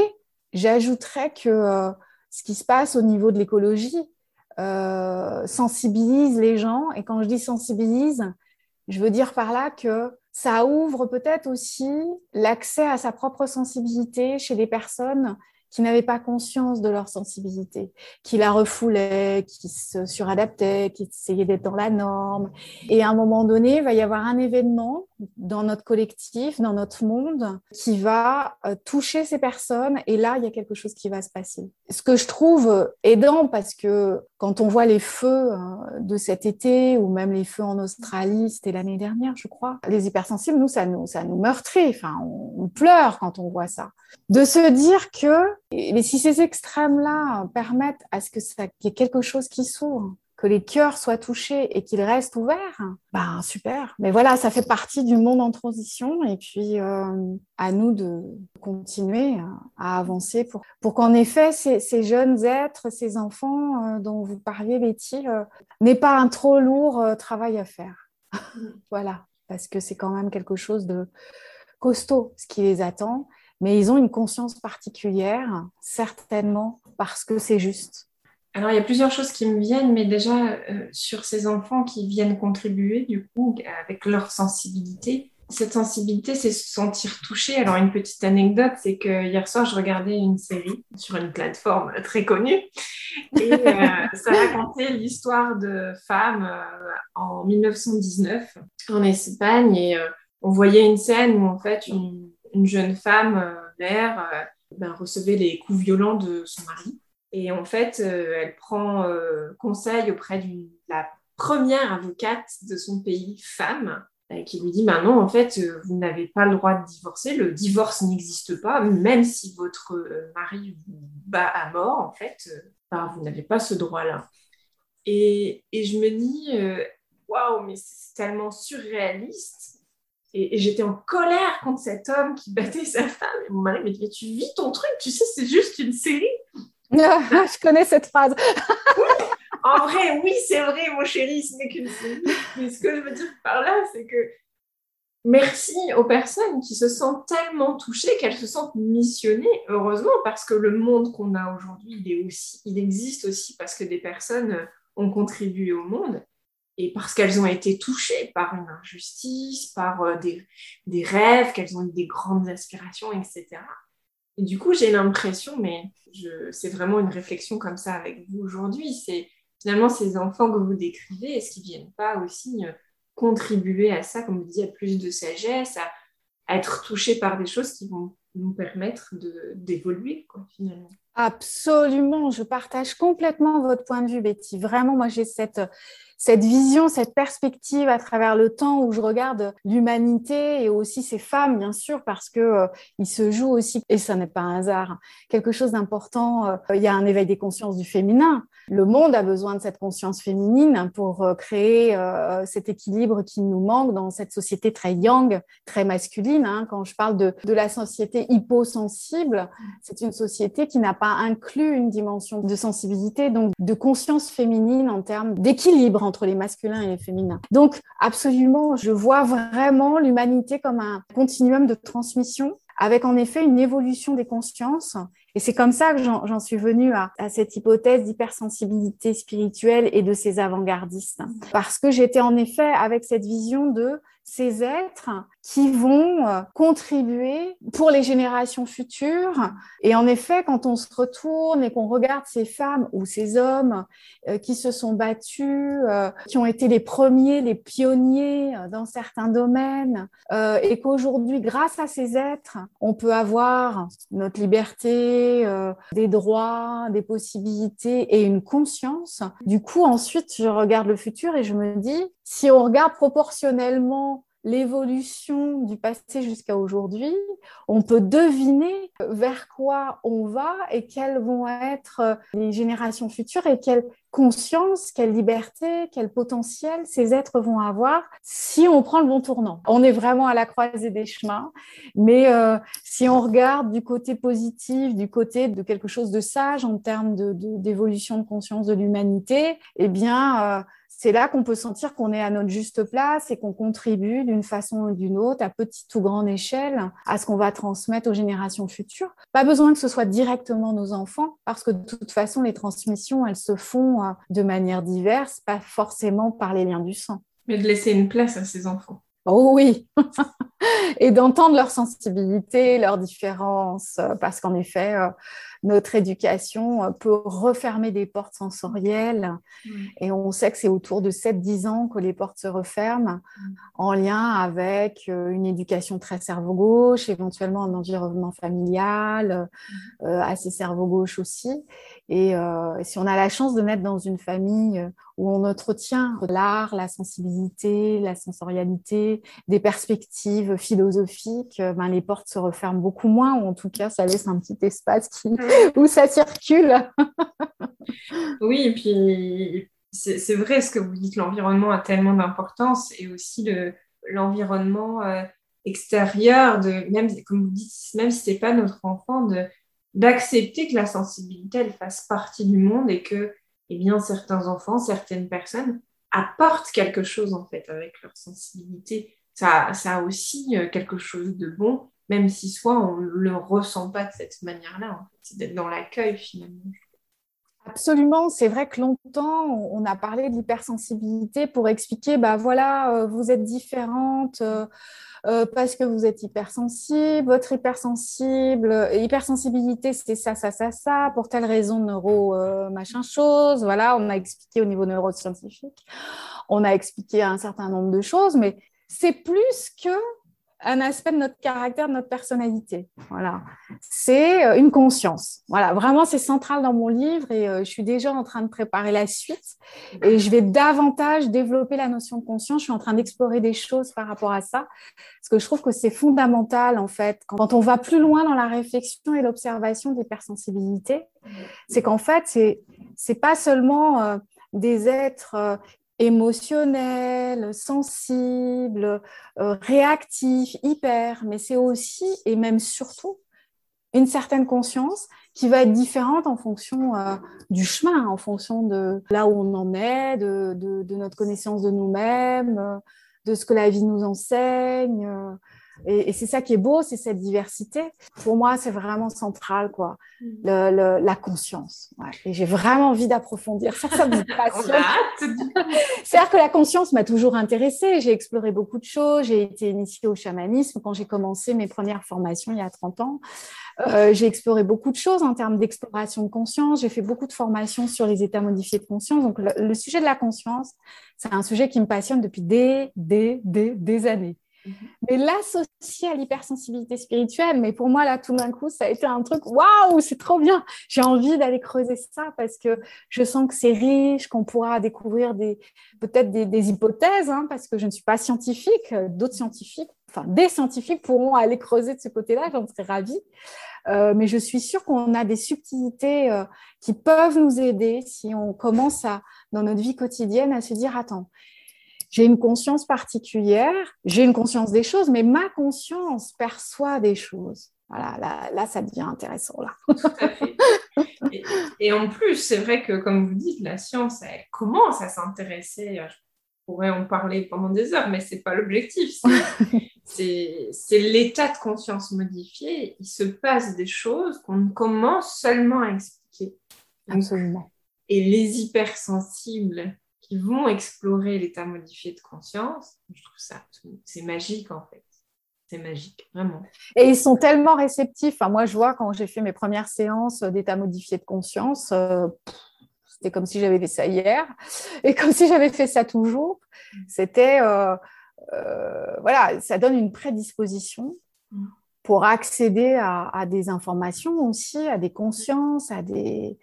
j'ajouterais que ce qui se passe au niveau de l'écologie sensibilise les gens. Et quand je dis sensibilise, je veux dire par là que ça ouvre peut-être aussi l'accès à sa propre sensibilité chez des personnes qui n'avaient pas conscience de leur sensibilité, qui la refoulaient, qui se suradaptaient, qui essayaient d'être dans la norme. Et à un moment donné, il va y avoir un événement dans notre collectif, dans notre monde, qui va toucher ces personnes. Et là, il y a quelque chose qui va se passer. Ce que je trouve aidant, parce que quand on voit les feux de cet été, ou même les feux en Australie, c'était l'année dernière, je crois, les hypersensibles, nous, ça nous meurtrit. Enfin, on pleure quand on voit ça. De se dire que si ces extrêmes-là permettent à ce qu'il y ait quelque chose qui s'ouvre, que les cœurs soient touchés et qu'ils restent ouverts, ben super. Mais voilà, ça fait partie du monde en transition et puis à nous de continuer à avancer pour qu'en effet ces jeunes êtres, ces enfants dont vous parliez, Betty, n'aient pas un trop lourd travail à faire. Voilà, parce que c'est quand même quelque chose de costaud ce qui les attend, mais ils ont une conscience particulière, certainement parce que c'est juste. Alors, il y a plusieurs choses qui me viennent, mais déjà, sur ces enfants qui viennent contribuer, du coup, avec leur sensibilité. Cette sensibilité, c'est se sentir touché. Alors, une petite anecdote, c'est que hier soir, je regardais une série sur une plateforme très connue et ça racontait l'histoire de femmes en 1919 en Espagne et on voyait une scène où, en fait, une jeune femme mère recevait les coups violents de son mari. Et en fait, elle prend conseil auprès de la première avocate de son pays, femme, qui lui dit « Non, en fait, vous n'avez pas le droit de divorcer. Le divorce n'existe pas. Même si votre mari vous bat à mort, en fait, vous n'avez pas ce droit-là. » Et je me dis « Waouh, mais c'est tellement surréaliste. » Et j'étais en colère contre cet homme qui battait sa femme. Et mon mari me dit « Mais tu vis ton truc, tu sais, c'est juste une série. » Je connais cette phrase. Oui, en vrai, oui, c'est vrai, mon chéri, ce n'est qu'une série. Mais ce que je veux dire par là, c'est que merci aux personnes qui se sentent tellement touchées qu'elles se sentent missionnées, heureusement, parce que le monde qu'on a aujourd'hui, il existe aussi parce que des personnes ont contribué au monde et parce qu'elles ont été touchées par une injustice, par des rêves, qu'elles ont eu des grandes aspirations, etc. Et du coup, j'ai l'impression, mais c'est vraiment une réflexion comme ça avec vous aujourd'hui, c'est finalement ces enfants que vous décrivez, est-ce qu'ils ne viennent pas aussi contribuer à ça, comme vous dites, à plus de sagesse, à être touchés par des choses qui vont nous permettre d'évoluer, quoi, finalement. Absolument, je partage complètement votre point de vue, Betty. Vraiment, moi, j'ai cette vision, cette perspective à travers le temps où je regarde l'humanité et aussi ces femmes, bien sûr, parce que il se joue aussi, et ça n'est pas un hasard, quelque chose d'important. Il y a un éveil des consciences du féminin. Le monde a besoin de cette conscience féminine pour créer cet équilibre qui nous manque dans cette société très yang, très masculine. Hein. Quand je parle de la société hyposensible, c'est une société qui n'a pas inclus une dimension de sensibilité, donc de conscience féminine en termes d'équilibre entre les masculins et les féminins. Donc, absolument, je vois vraiment l'humanité comme un continuum de transmission, avec en effet une évolution des consciences. Et c'est comme ça que j'en suis venue à cette hypothèse d'hypersensibilité spirituelle et de ces avant-gardistes. Parce que j'étais en effet avec cette vision de ces êtres qui vont contribuer pour les générations futures. Et en effet, quand on se retourne et qu'on regarde ces femmes ou ces hommes qui se sont battus, qui ont été les premiers, les pionniers dans certains domaines, et qu'aujourd'hui, grâce à ces êtres, on peut avoir notre liberté, des droits, des possibilités et une conscience. Du coup, ensuite, je regarde le futur et je me dis, si on regarde proportionnellement l'évolution du passé jusqu'à aujourd'hui, on peut deviner vers quoi on va et quelles vont être les générations futures et quelle conscience, quelle liberté, quel potentiel ces êtres vont avoir si on prend le bon tournant. On est vraiment à la croisée des chemins, mais si on regarde du côté positif, du côté de quelque chose de sage en termes d'évolution de conscience de l'humanité, eh bien... c'est là qu'on peut sentir qu'on est à notre juste place et qu'on contribue d'une façon ou d'une autre, à petite ou grande échelle, à ce qu'on va transmettre aux générations futures. Pas besoin que ce soit directement nos enfants, parce que de toute façon, les transmissions, elles se font de manière diverse, pas forcément par les liens du sang. Mais de laisser une place à ces enfants. Oh oui. Et d'entendre leur sensibilité, leurs différences, parce qu'en effet, notre éducation peut refermer des portes sensorielles. Et on sait que c'est autour de 7-10 ans que les portes se referment en lien avec une éducation très cerveau-gauche, éventuellement un environnement familial, assez cerveau-gauche aussi. Et si on a la chance de naître dans une famille où on entretient l'art, la sensibilité, la sensorialité, des perspectives philosophiques, les portes se referment beaucoup moins, ou en tout cas, ça laisse un petit espace où ça circule. Oui, et puis c'est vrai ce que vous dites, l'environnement a tellement d'importance, et aussi l'environnement extérieur, même, comme vous dites, même si ce n'est pas notre enfant, d'accepter que la sensibilité, elle fasse partie du monde, et que certains enfants, certaines personnes apportent quelque chose en fait avec leur sensibilité. Ça a aussi quelque chose de bon, même si soit on ne le ressent pas de cette manière-là, en fait. C'est d'être dans l'accueil finalement. Absolument, c'est vrai que longtemps, on a parlé de l'hypersensibilité pour expliquer, vous êtes différente parce que vous êtes hypersensible, hypersensibilité, c'est ça, pour telle raison neuro-machin-chose, voilà, on a expliqué au niveau neuroscientifique, on a expliqué un certain nombre de choses, mais c'est plus que un aspect de notre caractère, de notre personnalité. Voilà. C'est une conscience. Voilà. Vraiment, c'est central dans mon livre, et je suis déjà en train de préparer la suite, et je vais davantage développer la notion de conscience. Je suis en train d'explorer des choses par rapport à ça, parce que je trouve que c'est fondamental, en fait, quand on va plus loin dans la réflexion et l'observation de l'hypersensibilité, c'est qu'en fait, c'est pas seulement des êtres émotionnel, sensible, réactif, hyper, mais c'est aussi et même surtout une certaine conscience qui va être différente en fonction du chemin, en fonction de là où on en est, de notre connaissance de nous-mêmes, de ce que la vie nous enseigne. Et c'est ça qui est beau, c'est cette diversité. Pour moi, c'est vraiment central, quoi. La conscience. Ouais. Et j'ai vraiment envie d'approfondir. Ça me passionne. C'est-à-dire que la conscience m'a toujours intéressée. J'ai exploré beaucoup de choses. J'ai été initiée au chamanisme quand j'ai commencé mes premières formations il y a 30 ans. J'ai exploré beaucoup de choses en termes d'exploration de conscience. J'ai fait beaucoup de formations sur les états modifiés de conscience. Donc, le sujet de la conscience, c'est un sujet qui me passionne depuis des années. Mais l'associer à l'hypersensibilité spirituelle, mais pour moi, là, tout d'un coup, ça a été un truc, waouh, c'est trop bien, j'ai envie d'aller creuser ça, parce que je sens que c'est riche, qu'on pourra découvrir peut-être des hypothèses, parce que je ne suis pas scientifique, des scientifiques pourront aller creuser de ce côté-là, j'en serais ravie, mais je suis sûre qu'on a des subtilités qui peuvent nous aider si on commence dans notre vie quotidienne à se dire, attends, j'ai une conscience particulière, j'ai une conscience des choses, mais ma conscience perçoit des choses. Voilà, là ça devient intéressant. Là. Tout à fait. Et en plus, c'est vrai que, comme vous dites, la science, elle commence à s'intéresser. Je pourrais en parler pendant des heures, mais ce n'est pas l'objectif. C'est l'état de conscience modifié. Il se passe des choses qu'on commence seulement à expliquer. Absolument. Et les hypersensibles qui vont explorer l'état modifié de conscience, je trouve ça, c'est magique en fait, c'est magique, vraiment. Et ils sont tellement réceptifs, moi je vois quand j'ai fait mes premières séances d'état modifié de conscience, c'était comme si j'avais fait ça hier, et comme si j'avais fait ça toujours, c'était, ça donne une prédisposition pour accéder à des informations aussi, à des consciences, à des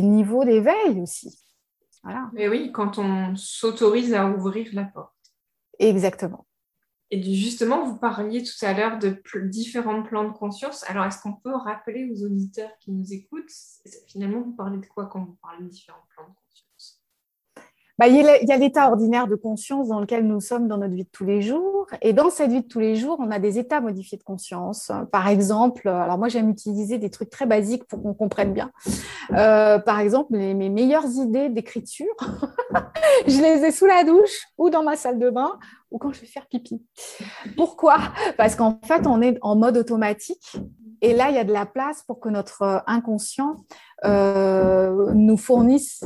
niveaux d'éveil aussi. Voilà. Mais oui, quand on s'autorise à ouvrir la porte. Exactement. Et justement, vous parliez tout à l'heure de différents plans de conscience. Alors, est-ce qu'on peut rappeler aux auditeurs qui nous écoutent, finalement, vous parlez de quoi quand vous parlez de différents plans de conscience ? Il y a l'état ordinaire de conscience dans lequel nous sommes dans notre vie de tous les jours. Et dans cette vie de tous les jours, on a des états modifiés de conscience. Par exemple, alors moi, j'aime utiliser des trucs très basiques pour qu'on comprenne bien. Par exemple, mes meilleures idées d'écriture, je les ai sous la douche ou dans ma salle de bain ou quand je vais faire pipi. Pourquoi ? Parce qu'en fait, on est en mode automatique. Et là, il y a de la place pour que notre inconscient nous fournisse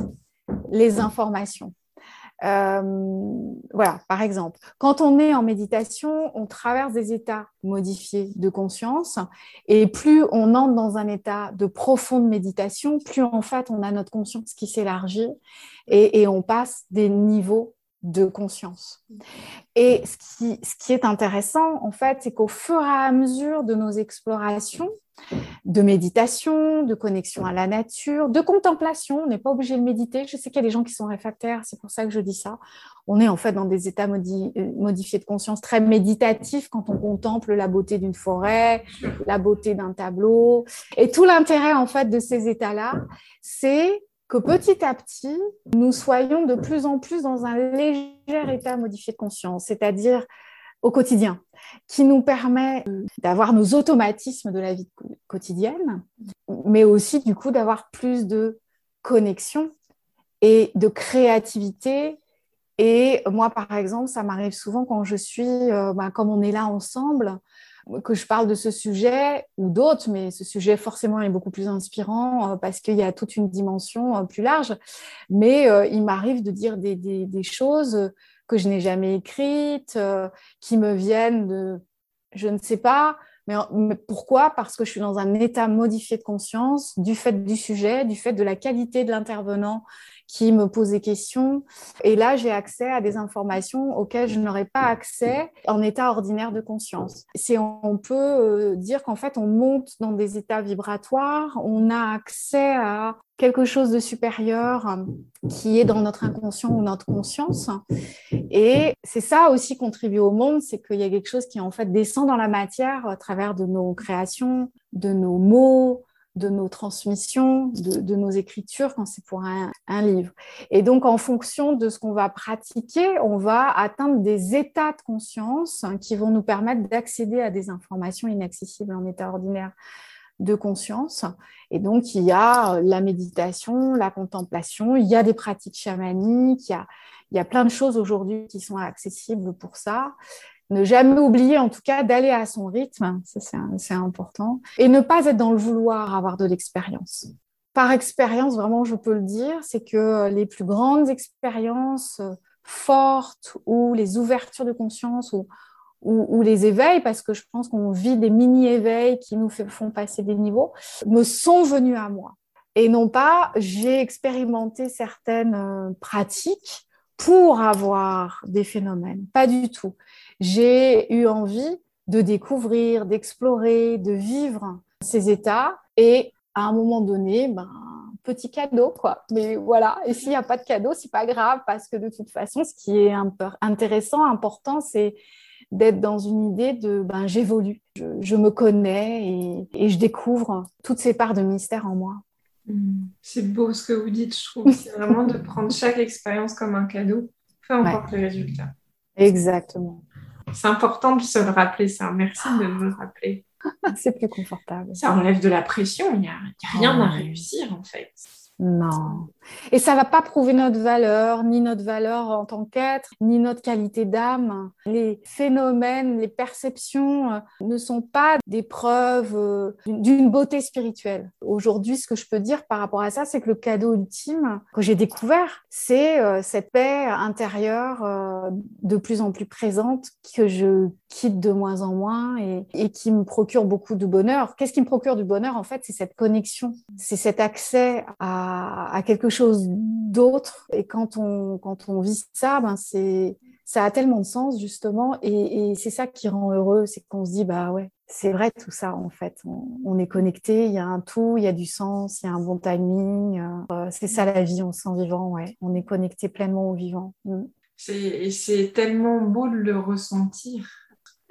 les informations. Par exemple, quand on est en méditation, on traverse des états modifiés de conscience, et plus on entre dans un état de profonde méditation, plus en fait on a notre conscience qui s'élargit, et on passe des niveaux de conscience. Et ce qui est intéressant, en fait, c'est qu'au fur et à mesure de nos explorations, de méditation, de connexion à la nature, de contemplation, on n'est pas obligé de méditer. Je sais qu'il y a des gens qui sont réfractaires, c'est pour ça que je dis ça. On est en fait dans des états modifiés de conscience très méditatifs quand on contemple la beauté d'une forêt, la beauté d'un tableau. Et tout l'intérêt en fait de ces états-là, c'est que petit à petit, nous soyons de plus en plus dans un léger état modifié de conscience, c'est-à-dire au quotidien, qui nous permet d'avoir nos automatismes de la vie quotidienne, mais aussi du coup d'avoir plus de connexion et de créativité. Et moi, par exemple, ça m'arrive souvent quand je suis, comme on est là ensemble, que je parle de ce sujet ou d'autres, mais ce sujet forcément est beaucoup plus inspirant parce qu'il y a toute une dimension plus large. Mais il m'arrive de dire des choses que je n'ai jamais écrites, qui me viennent de... Je ne sais pas, mais pourquoi ? Parce que je suis dans un état modifié de conscience du fait du sujet, du fait de la qualité de l'intervenant qui me pose des questions. Et là, j'ai accès à des informations auxquelles je n'aurais pas accès en état ordinaire de conscience. On peut dire qu'en fait, on monte dans des états vibratoires, on a accès à quelque chose de supérieur qui est dans notre inconscient ou notre conscience. Et c'est ça aussi contribuer au monde, c'est qu'il y a quelque chose qui en fait descend dans la matière à travers de nos créations, de nos mots, de nos transmissions, de nos écritures quand c'est pour un livre. Et donc, en fonction de ce qu'on va pratiquer, on va atteindre des états de conscience qui vont nous permettre d'accéder à des informations inaccessibles en état ordinaire de conscience. Et donc, il y a la méditation, la contemplation, il y a des pratiques chamaniques, il y a plein de choses aujourd'hui qui sont accessibles pour ça. Ne jamais oublier, en tout cas, d'aller à son rythme, ça, c'est important, et ne pas être dans le vouloir avoir de l'expérience. Par expérience, vraiment, je peux le dire, c'est que les plus grandes expériences fortes ou les ouvertures de conscience ou les éveils, parce que je pense qu'on vit des mini-éveils qui nous font passer des niveaux, me sont venus à moi. Et non pas, j'ai expérimenté certaines pratiques pour avoir des phénomènes. Pas du tout. J'ai eu envie de découvrir, d'explorer, de vivre ces états. Et à un moment donné, petit cadeau, quoi. Mais voilà. Et s'il n'y a pas de cadeau, c'est pas grave. Parce que de toute façon, ce qui est un peu intéressant, important, c'est d'être dans une idée de j'évolue. Je me connais et je découvre toutes ces parts de mystère en moi. C'est beau ce que vous dites, je trouve. C'est vraiment de prendre chaque expérience comme un cadeau, peu importe le résultat. Exactement. C'est important de se le rappeler, ça. Merci de me le rappeler. C'est plus confortable. Ça enlève de la pression. Il n'y a rien à réussir, en fait. Non. Et ça ne va pas prouver notre valeur, ni notre valeur en tant qu'être, ni notre qualité d'âme. Les phénomènes, les perceptions ne sont pas des preuves d'une beauté spirituelle. Aujourd'hui, ce que je peux dire par rapport à ça, c'est que le cadeau ultime que j'ai découvert, c'est cette paix intérieure de plus en plus présente que je quitte de moins en moins et qui me procure beaucoup de bonheur. Qu'est-ce qui me procure du bonheur, en fait ? C'est cette connexion, c'est cet accès à quelque chose d'autre. Et quand on vit ça, ça a tellement de sens, justement, et c'est ça qui rend heureux, c'est qu'on se dit, c'est vrai tout ça, en fait. On est connecté, il y a un tout, il y a du sens, il y a un bon timing. C'est ça la vie, on se sent vivant, ouais. On est connecté pleinement au vivant. C'est tellement beau de le ressentir.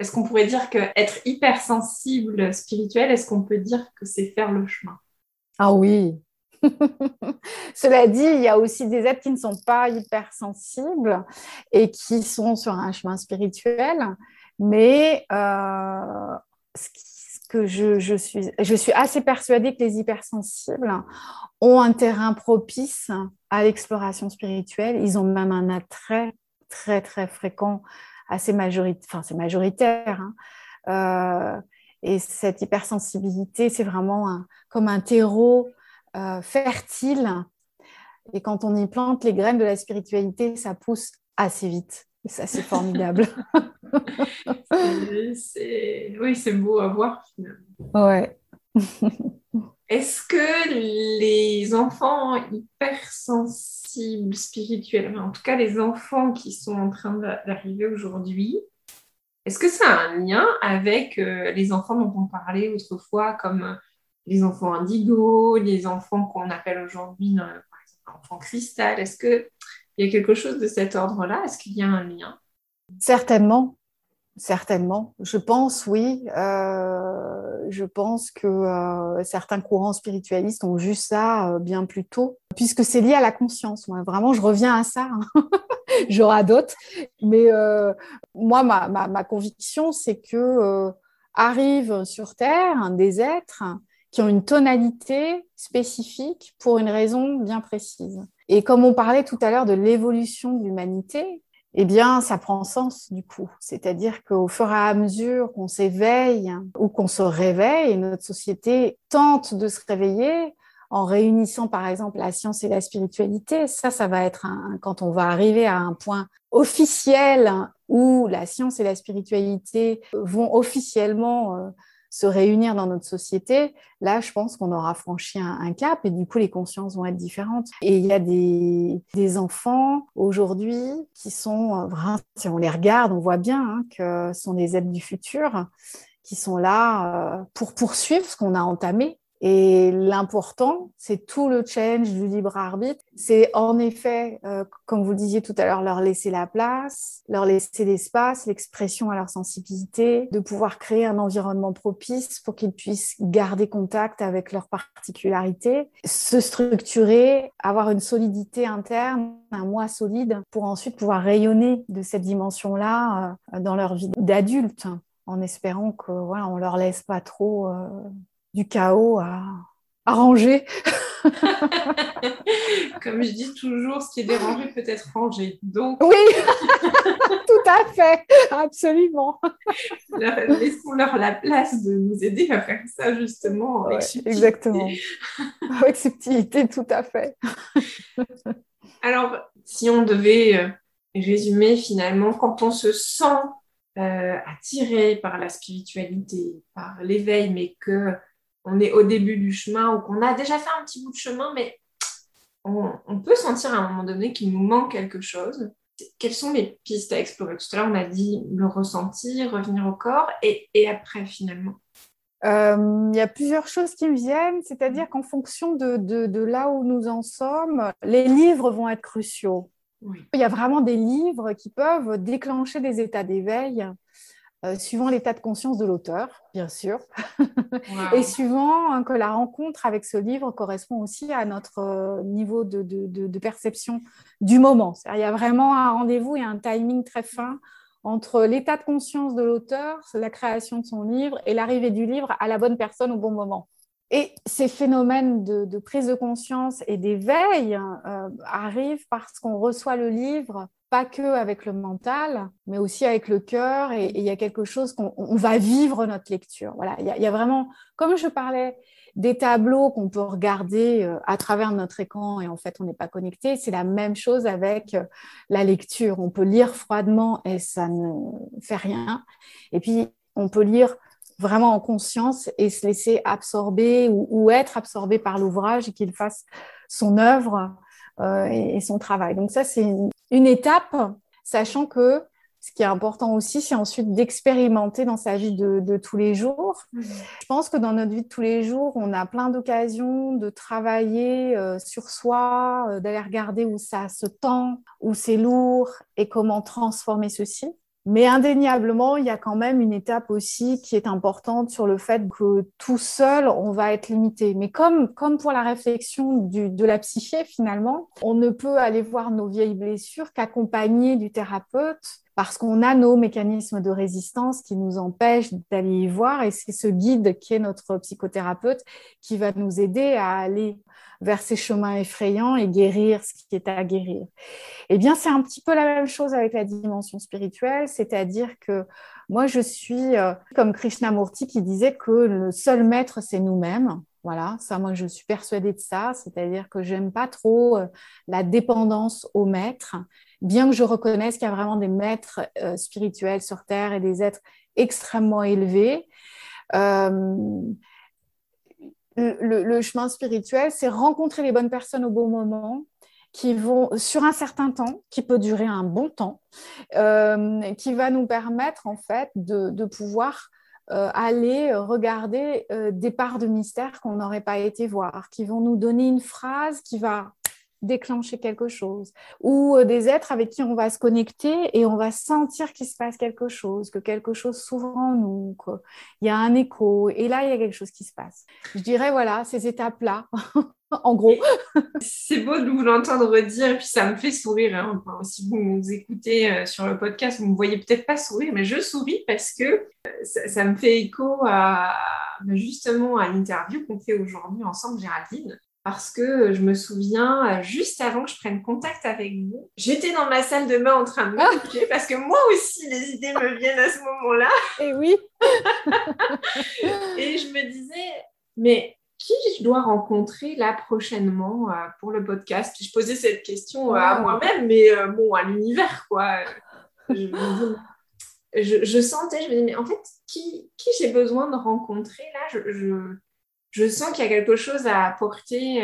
Est-ce qu'on pourrait dire qu'être hypersensible spirituel, est-ce qu'on peut dire que c'est faire le chemin ? Ah oui. Cela dit, il y a aussi des êtres qui ne sont pas hypersensibles et qui sont sur un chemin spirituel, mais je suis assez persuadée que les hypersensibles ont un terrain propice à l'exploration spirituelle. Ils ont même un attrait très, très fréquent, assez majoritaire, et cette hypersensibilité, c'est vraiment comme un terreau fertile, et quand on y plante les graines de la spiritualité, ça pousse assez vite, et ça c'est formidable. Oui, c'est beau à voir finalement. Ouais. Est-ce que les enfants hypersensibles spirituels, en tout cas les enfants qui sont en train d'arriver aujourd'hui, est-ce que ça a un lien avec les enfants dont on parlait autrefois, comme les enfants indigos, les enfants qu'on appelle aujourd'hui, par exemple, enfants cristal? Est-ce qu'il y a quelque chose de cet ordre-là ? Est-ce qu'il y a un lien ? Certainement. Certainement, je pense, oui. Je pense que certains courants spiritualistes ont vu ça bien plus tôt, puisque c'est lié à la conscience. Moi, vraiment, je reviens à ça. Hein. J'aurai d'autres. Mais moi, ma conviction, c'est que arrivent sur Terre des êtres qui ont une tonalité spécifique pour une raison bien précise. Et comme on parlait tout à l'heure de l'évolution de l'humanité, eh bien, ça prend sens, du coup. C'est-à-dire qu'au fur et à mesure qu'on s'éveille ou qu'on se réveille, notre société tente de se réveiller en réunissant, par exemple, la science et la spiritualité. Ça va être quand on va arriver à un point officiel où la science et la spiritualité vont officiellement se réunir dans notre société, là, je pense qu'on aura franchi un cap et du coup, les consciences vont être différentes. Et il y a des enfants aujourd'hui qui sont, si on les regarde, on voit bien que ce sont des êtres du futur qui sont là pour poursuivre ce qu'on a entamé. Et l'important, c'est tout le challenge du libre arbitre. C'est en effet, comme vous le disiez tout à l'heure, leur laisser la place, leur laisser l'espace, l'expression à leur sensibilité, de pouvoir créer un environnement propice pour qu'ils puissent garder contact avec leurs particularités, se structurer, avoir une solidité interne, un moi solide, pour ensuite pouvoir rayonner de cette dimension-là dans leur vie d'adulte, en espérant que voilà, on leur laisse pas trop... du chaos à ranger. Comme je dis toujours, ce qui est dérangé peut être rangé. Donc... Oui, tout à fait, absolument. Laissons-leur la place de nous aider à faire ça, justement, avec subtilité. Exactement, avec subtilité, tout à fait. Alors, si on devait résumer, finalement, quand on se sent attiré par la spiritualité, par l'éveil, mais que... on est au début du chemin ou qu'on a déjà fait un petit bout de chemin, mais on peut sentir à un moment donné qu'il nous manque quelque chose. Quelles sont les pistes à explorer? Tout à l'heure, on a dit le ressentir, revenir au corps, et après, finalement. Il y a plusieurs choses qui me viennent, c'est-à-dire qu'en fonction de là où nous en sommes, les livres vont être cruciaux. Oui. Il y a vraiment des livres qui peuvent déclencher des états d'éveil, suivant l'état de conscience de l'auteur, bien sûr, wow. Et suivant que la rencontre avec ce livre correspond aussi à notre niveau de perception du moment. C'est-à-dire, il y a vraiment un rendez-vous et un timing très fin entre l'état de conscience de l'auteur, la création de son livre et l'arrivée du livre à la bonne personne au bon moment. Et ces phénomènes de prise de conscience et d'éveil arrivent parce qu'on reçoit le livre pas que avec le mental, mais aussi avec le cœur, et il y a quelque chose qu'on va vivre notre lecture. Voilà, il y a vraiment, comme je parlais, des tableaux qu'on peut regarder à travers notre écran, et en fait, on n'est pas connecté. C'est la même chose avec la lecture. On peut lire froidement et ça ne fait rien. Et puis, on peut lire vraiment en conscience et se laisser absorber ou être absorbé par l'ouvrage et qu'il fasse son œuvre et son travail. Donc ça, c'est une étape, sachant que ce qui est important aussi, c'est ensuite d'expérimenter dans sa vie de tous les jours. Mmh. Je pense que dans notre vie de tous les jours, on a plein d'occasions de travailler sur soi, d'aller regarder où ça se tend, où c'est lourd et comment transformer ceci. Mais indéniablement, il y a quand même une étape aussi qui est importante sur le fait que tout seul, on va être limité. Mais comme pour la réflexion de la psyché, finalement, on ne peut aller voir nos vieilles blessures qu'accompagné du thérapeute, parce qu'on a nos mécanismes de résistance qui nous empêchent d'aller y voir. Et c'est ce guide qui est notre psychothérapeute qui va nous aider à aller vers ces chemins effrayants et guérir ce qui est à guérir. Eh bien, c'est un petit peu la même chose avec la dimension spirituelle, c'est-à-dire que moi, je suis comme Krishnamurti qui disait que le seul maître, c'est nous-mêmes. Voilà, ça, moi, je suis persuadée de ça, c'est-à-dire que j'aime pas trop la dépendance au maître, bien que je reconnaisse qu'il y a vraiment des maîtres spirituels sur Terre et des êtres extrêmement élevés. Le chemin spirituel, c'est rencontrer les bonnes personnes au bon moment, qui vont sur un certain temps, qui peut durer un bon temps, qui va nous permettre, en fait, de pouvoir... aller regarder des parts de mystère qu'on n'aurait pas été voir, qui vont nous donner une phrase qui va déclencher quelque chose, ou des êtres avec qui on va se connecter et on va sentir qu'il se passe quelque chose, que quelque chose s'ouvre en nous, qu'il y a un écho, et là, il y a quelque chose qui se passe. Je dirais, voilà, ces étapes-là, en gros. C'est beau de vous l'entendre redire, et puis ça me fait sourire. Hein. Enfin, si vous nous écoutez sur le podcast, vous ne me voyez peut-être pas sourire, mais je souris parce que ça me fait écho justement à l'interview qu'on fait aujourd'hui ensemble, Géraldine. Parce que je me souviens, juste avant que je prenne contact avec vous, j'étais dans ma salle de bain en train de m'occuper, parce que moi aussi, les idées me viennent à ce moment-là. Et oui. Et je me disais, mais qui je dois rencontrer là prochainement pour le podcast? Puis je posais cette question à moi-même, mais bon, à l'univers, quoi. Je me disais, mais en fait, qui j'ai besoin de rencontrer là? Je sens qu'il y a quelque chose à apporter,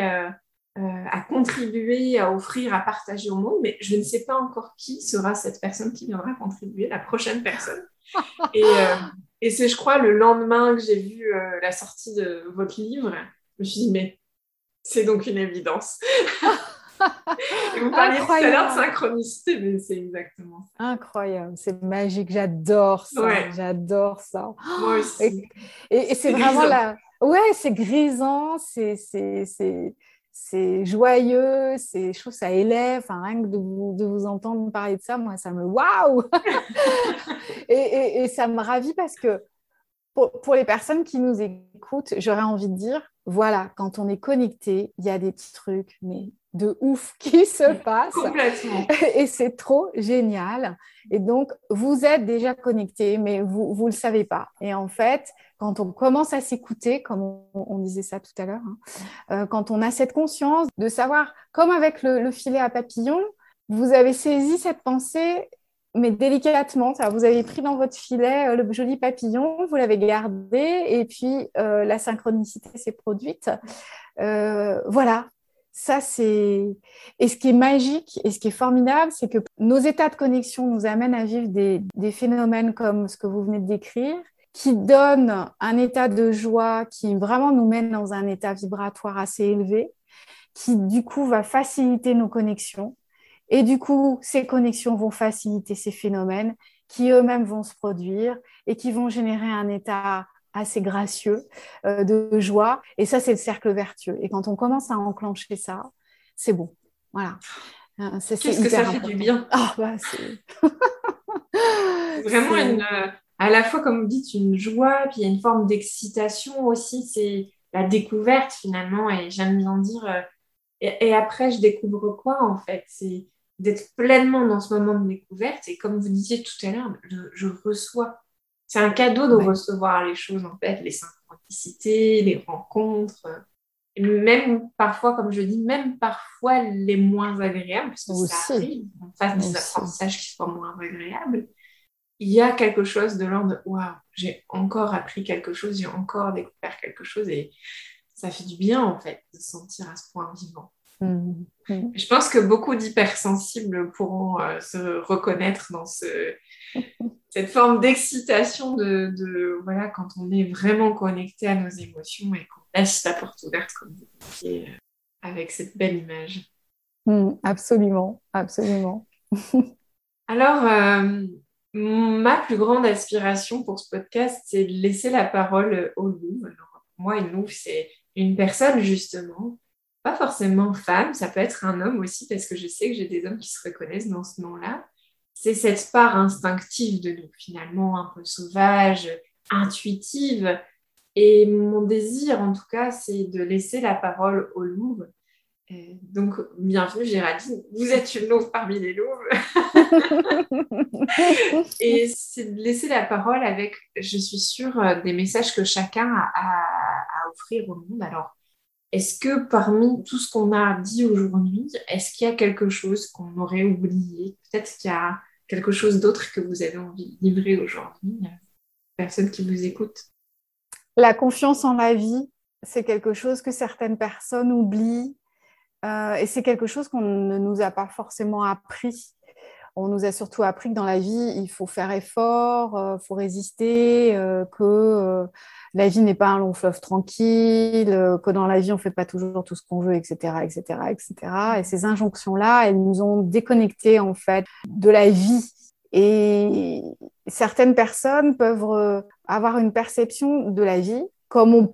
à contribuer, à offrir, à partager au monde, mais je ne sais pas encore qui sera cette personne qui viendra contribuer, la prochaine personne. Et c'est, je crois, le lendemain que j'ai vu la sortie de votre livre, je me suis dit, mais c'est donc une évidence. Et vous parliez tout à l'heure de synchronicité, mais c'est exactement ça. Incroyable, c'est magique, j'adore ça, ouais. J'adore ça. Moi aussi. Et c'est vraiment la... Ouais, c'est grisant, c'est joyeux, c'est chaud, ça élève. Enfin, rien que de vous entendre parler de ça, moi, ça me waouh. et ça me ravit parce que pour les personnes qui nous écoutent, j'aurais envie de dire, voilà, quand on est connecté, il y a des petits trucs, mais de ouf qui se passent. Complètement. Et c'est trop génial. Et donc, vous êtes déjà connecté, mais vous le savez pas. Et en fait, quand on commence à s'écouter, comme on disait ça tout à l'heure, quand on a cette conscience de savoir, comme avec le filet à papillon, vous avez saisi cette pensée, mais délicatement. Vous avez pris dans votre filet le joli papillon, vous l'avez gardé, et puis la synchronicité s'est produite. Voilà. Ça, c'est... Et ce qui est magique et ce qui est formidable, c'est que nos états de connexion nous amènent à vivre des phénomènes comme ce que vous venez de décrire, qui donnent un état de joie qui vraiment nous mène dans un état vibratoire assez élevé, qui du coup va faciliter nos connexions. Et du coup, ces connexions vont faciliter ces phénomènes qui eux-mêmes vont se produire et qui vont générer un état... assez gracieux, de joie. Et ça, c'est le cercle vertueux. Et quand on commence à enclencher ça, c'est bon. Voilà. Qu'est-ce que ça important. Fait du bien. Oh, bah, c'est... Vraiment, à la fois, comme vous dites, une joie, puis il y a une forme d'excitation aussi. C'est la découverte, finalement. Et j'aime bien dire... Et après, je découvre quoi, en fait? C'est d'être pleinement dans ce moment de découverte. Et comme vous disiez tout à l'heure, je reçois. C'est un cadeau de recevoir les choses, en fait, les synchronicités, les rencontres, et même parfois, comme je dis, même parfois les moins agréables, parce que aussi, ça arrive, on fasse des apprentissages qui soient moins agréables. Il y a quelque chose de l'ordre de « Waouh, j'ai encore appris quelque chose, j'ai encore découvert quelque chose » et ça fait du bien, en fait, de se sentir à ce point vivant. Mmh. Je pense que beaucoup d'hypersensibles pourront se reconnaître dans cette forme d'excitation de voilà, quand on est vraiment connecté à nos émotions et qu'on laisse la porte ouverte comme vous disiez, avec cette belle image. Absolument, absolument. Alors, ma plus grande aspiration pour ce podcast, c'est de laisser la parole aux loups. Alors, moi, une louve, c'est une personne justement. Pas forcément femme, ça peut être un homme aussi, parce que je sais que j'ai des hommes qui se reconnaissent dans ce nom-là. C'est cette part instinctive de nous, finalement, un peu sauvage, intuitive. Et mon désir, en tout cas, c'est de laisser la parole aux louves. Donc, bienvenue Géraldine, vous êtes une louve parmi les louves. Et c'est de laisser la parole avec, je suis sûre, des messages que chacun a à offrir au monde. Alors, est-ce que parmi tout ce qu'on a dit aujourd'hui, est-ce qu'il y a quelque chose qu'on aurait oublié? Peut-être qu'il y a quelque chose d'autre que vous avez envie de livrer aujourd'hui, personne qui vous écoute. La confiance en la vie, c'est quelque chose que certaines personnes oublient et c'est quelque chose qu'on ne nous a pas forcément appris. On nous a surtout appris que dans la vie, il faut faire effort, il faut résister, que la vie n'est pas un long fleuve tranquille, que dans la vie, on ne fait pas toujours tout ce qu'on veut, etc., etc., etc. Et ces injonctions-là, elles nous ont déconnectés, en fait, de la vie. Et certaines personnes peuvent avoir une perception de la vie comme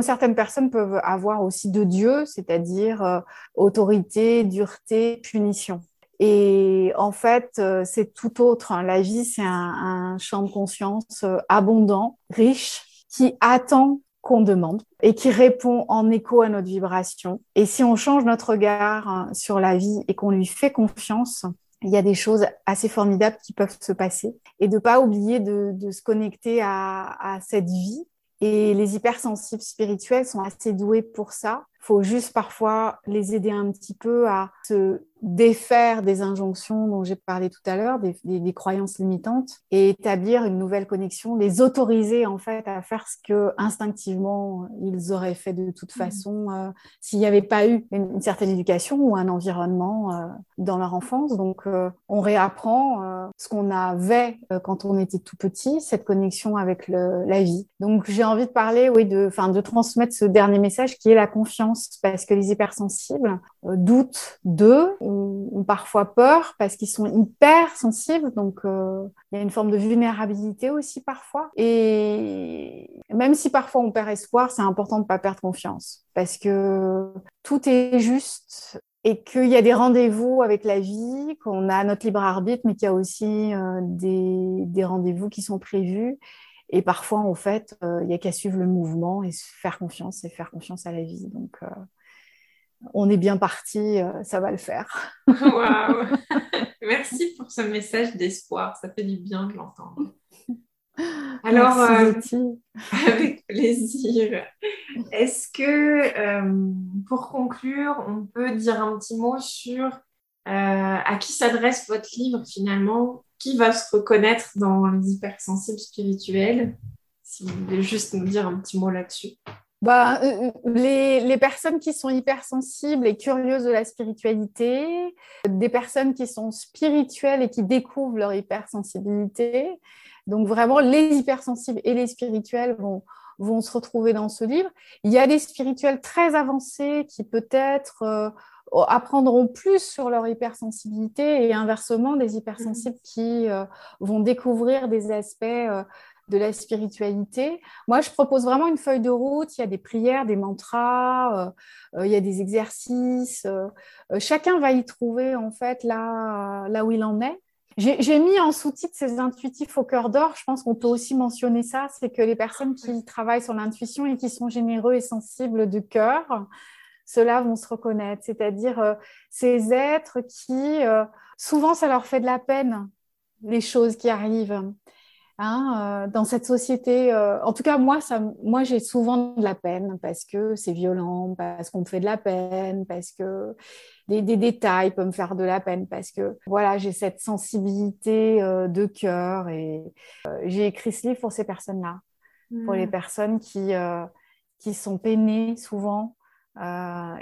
certaines personnes peuvent avoir aussi de Dieu, c'est-à-dire autorité, dureté, punition. Et en fait, c'est tout autre. La vie, c'est un champ de conscience abondant, riche, qui attend qu'on demande et qui répond en écho à notre vibration. Et si on change notre regard sur la vie et qu'on lui fait confiance, il y a des choses assez formidables qui peuvent se passer. Et de ne pas oublier de se connecter à cette vie. Et les hypersensibles spirituels sont assez doués pour ça. Il faut juste parfois les aider un petit peu à se défaire des injonctions dont j'ai parlé tout à l'heure, des croyances limitantes, et établir une nouvelle connexion, les autoriser en fait à faire ce que instinctivement ils auraient fait de toute façon s'il n'y avait pas eu une certaine éducation ou un environnement dans leur enfance. Donc on réapprend ce qu'on avait quand on était tout petit, cette connexion avec la vie. Donc j'ai envie de parler, de transmettre ce dernier message qui est la confiance, parce que les hypersensibles doutent d'eux, ont parfois peur parce qu'ils sont hyper sensibles, donc il y a une forme de vulnérabilité aussi parfois. Et même si parfois on perd espoir, c'est important de ne pas perdre confiance, parce que tout est juste et qu'il y a des rendez-vous avec la vie, qu'on a notre libre arbitre, mais qu'il y a aussi des rendez-vous qui sont prévus. Et parfois, en fait, il n'y a qu'à suivre le mouvement et faire confiance à la vie. Donc, on est bien parti, ça va le faire. Waouh. Merci pour ce message d'espoir, ça fait du bien de l'entendre. Alors, merci, avec plaisir. Est-ce que, pour conclure, on peut dire un petit mot sur à qui s'adresse votre livre finalement ? Qui va se reconnaître dans les hypersensibles spirituels ? Si vous voulez juste nous dire un petit mot là-dessus. Les personnes qui sont hypersensibles et curieuses de la spiritualité, des personnes qui sont spirituelles et qui découvrent leur hypersensibilité. Donc vraiment, les hypersensibles et les spirituels vont se retrouver dans ce livre. Il y a des spirituels très avancés qui peut-être apprendront plus sur leur hypersensibilité, et inversement, des hypersensibles qui vont découvrir des aspects de la spiritualité. Moi, je propose vraiment une feuille de route. Il y a des prières, des mantras, il y a des exercices. Chacun va y trouver, en fait, là où il en est. J'ai mis en sous-titre ces intuitifs au cœur d'or. Je pense qu'on peut aussi mentionner ça, c'est que les personnes qui travaillent sur l'intuition et qui sont généreux et sensibles de cœur, ceux-là vont se reconnaître, c'est-à-dire ces êtres qui, souvent, ça leur fait de la peine, les choses qui arrivent dans cette société. En tout cas, moi, j'ai souvent de la peine parce que c'est violent, parce qu'on me fait de la peine, parce que des détails peuvent me faire de la peine, parce que voilà, j'ai cette sensibilité de cœur, et j'ai écrit ce livre pour ces personnes-là, pour les personnes qui sont peinées souvent.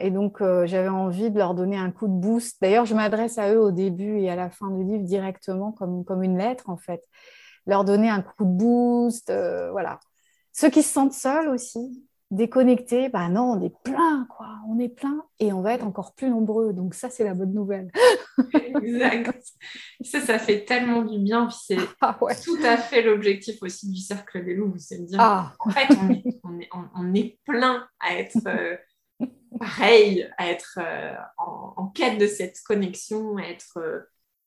Et donc j'avais envie de leur donner un coup de boost. D'ailleurs, je m'adresse à eux au début et à la fin du livre directement, comme une lettre en fait, leur donner un coup de boost, voilà. Ceux qui se sentent seuls aussi, déconnectés, non, on est plein quoi, on est plein et on va être encore plus nombreux, donc ça c'est la bonne nouvelle. Exact, ça fait tellement du bien, puis c'est tout à fait l'objectif aussi du cercle des loups, c'est de dire en fait on est plein à être pareil, à être en quête de cette connexion, à être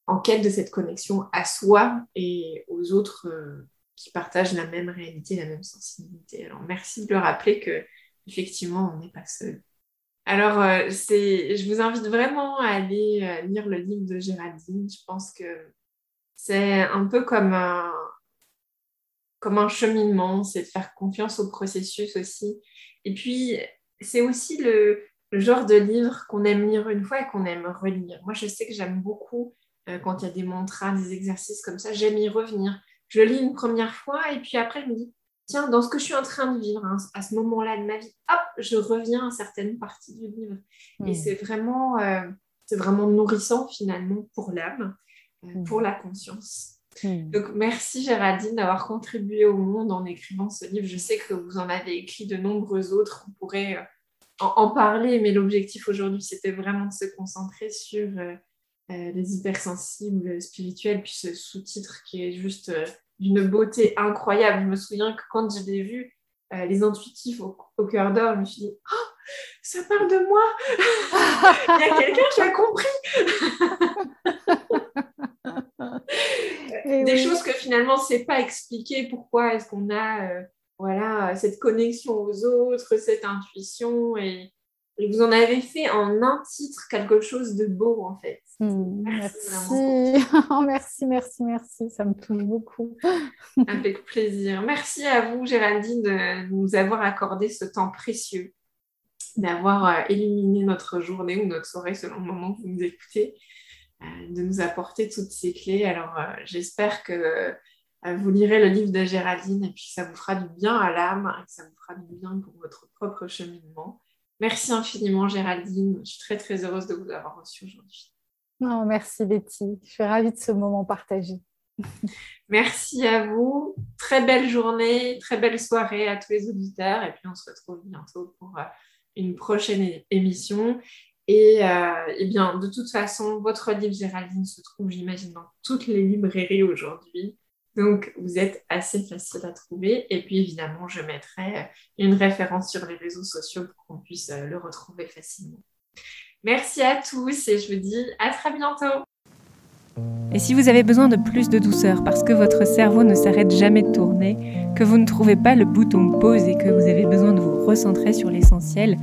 en quête de cette connexion à soi et aux autres qui partagent la même réalité, la même sensibilité. Alors, merci de le rappeler qu'effectivement, on n'est pas seul. Alors, je vous invite vraiment à aller lire le livre de Géraldine. Je pense que c'est un peu comme un cheminement, c'est de faire confiance au processus aussi. Et puis, c'est aussi le genre de livre qu'on aime lire une fois et qu'on aime relire. Moi, je sais que j'aime beaucoup quand il y a des mantras, des exercices comme ça, j'aime y revenir. Je lis une première fois et puis après, je me dis, tiens, dans ce que je suis en train de vivre, à ce moment-là de ma vie, hop, je reviens à certaines parties du livre. Et c'est vraiment nourrissant finalement pour l'âme, pour la conscience. Donc, merci Géraldine d'avoir contribué au monde en écrivant ce livre. Je sais que vous en avez écrit de nombreux autres, on pourrait en parler, mais l'objectif aujourd'hui, c'était vraiment de se concentrer sur les hypersensibles spirituels, puis ce sous-titre qui est juste d'une beauté incroyable. Je me souviens que quand je l'ai vu, les intuitifs au cœur d'or, je me suis dit « Oh, ça parle de moi !» Il y a quelqu'un qui a compris des choses que finalement, c'est pas expliqué. Pourquoi est-ce qu'on a cette connexion aux autres, cette intuition, et vous en avez fait en un titre quelque chose de beau, en fait. Merci, ça me touche beaucoup. Avec plaisir. Merci à vous, Géraldine, de nous avoir accordé ce temps précieux, d'avoir illuminé notre journée ou notre soirée, selon le moment que vous nous écoutez, de nous apporter toutes ces clés. Alors, j'espère que vous lirez le livre de Géraldine et puis ça vous fera du bien à l'âme, et ça vous fera du bien pour votre propre cheminement. Merci infiniment Géraldine, je suis très très heureuse de vous avoir reçue aujourd'hui. Non, merci Betty, je suis ravie de ce moment partagé. Merci à vous, très belle journée, très belle soirée à tous les auditeurs et puis on se retrouve bientôt pour une prochaine émission. Et bien de toute façon, votre livre Géraldine se trouve, j'imagine, dans toutes les librairies aujourd'hui. Donc, vous êtes assez facile à trouver. Et puis, évidemment, je mettrai une référence sur les réseaux sociaux pour qu'on puisse le retrouver facilement. Merci à tous et je vous dis à très bientôt. Et si vous avez besoin de plus de douceur parce que votre cerveau ne s'arrête jamais de tourner, que vous ne trouvez pas le bouton pause et que vous avez besoin de vous recentrer sur l'essentiel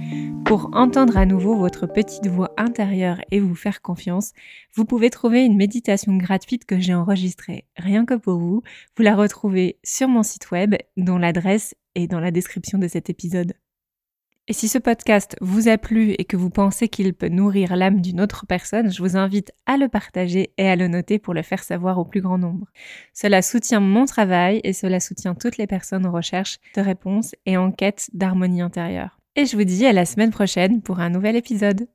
pour entendre à nouveau votre petite voix intérieure et vous faire confiance, vous pouvez trouver une méditation gratuite que j'ai enregistrée rien que pour vous. Vous la retrouvez sur mon site web dont l'adresse est dans la description de cet épisode. Et si ce podcast vous a plu et que vous pensez qu'il peut nourrir l'âme d'une autre personne, je vous invite à le partager et à le noter pour le faire savoir au plus grand nombre. Cela soutient mon travail et cela soutient toutes les personnes en recherche de réponses et en quête d'harmonie intérieure. Et je vous dis à la semaine prochaine pour un nouvel épisode.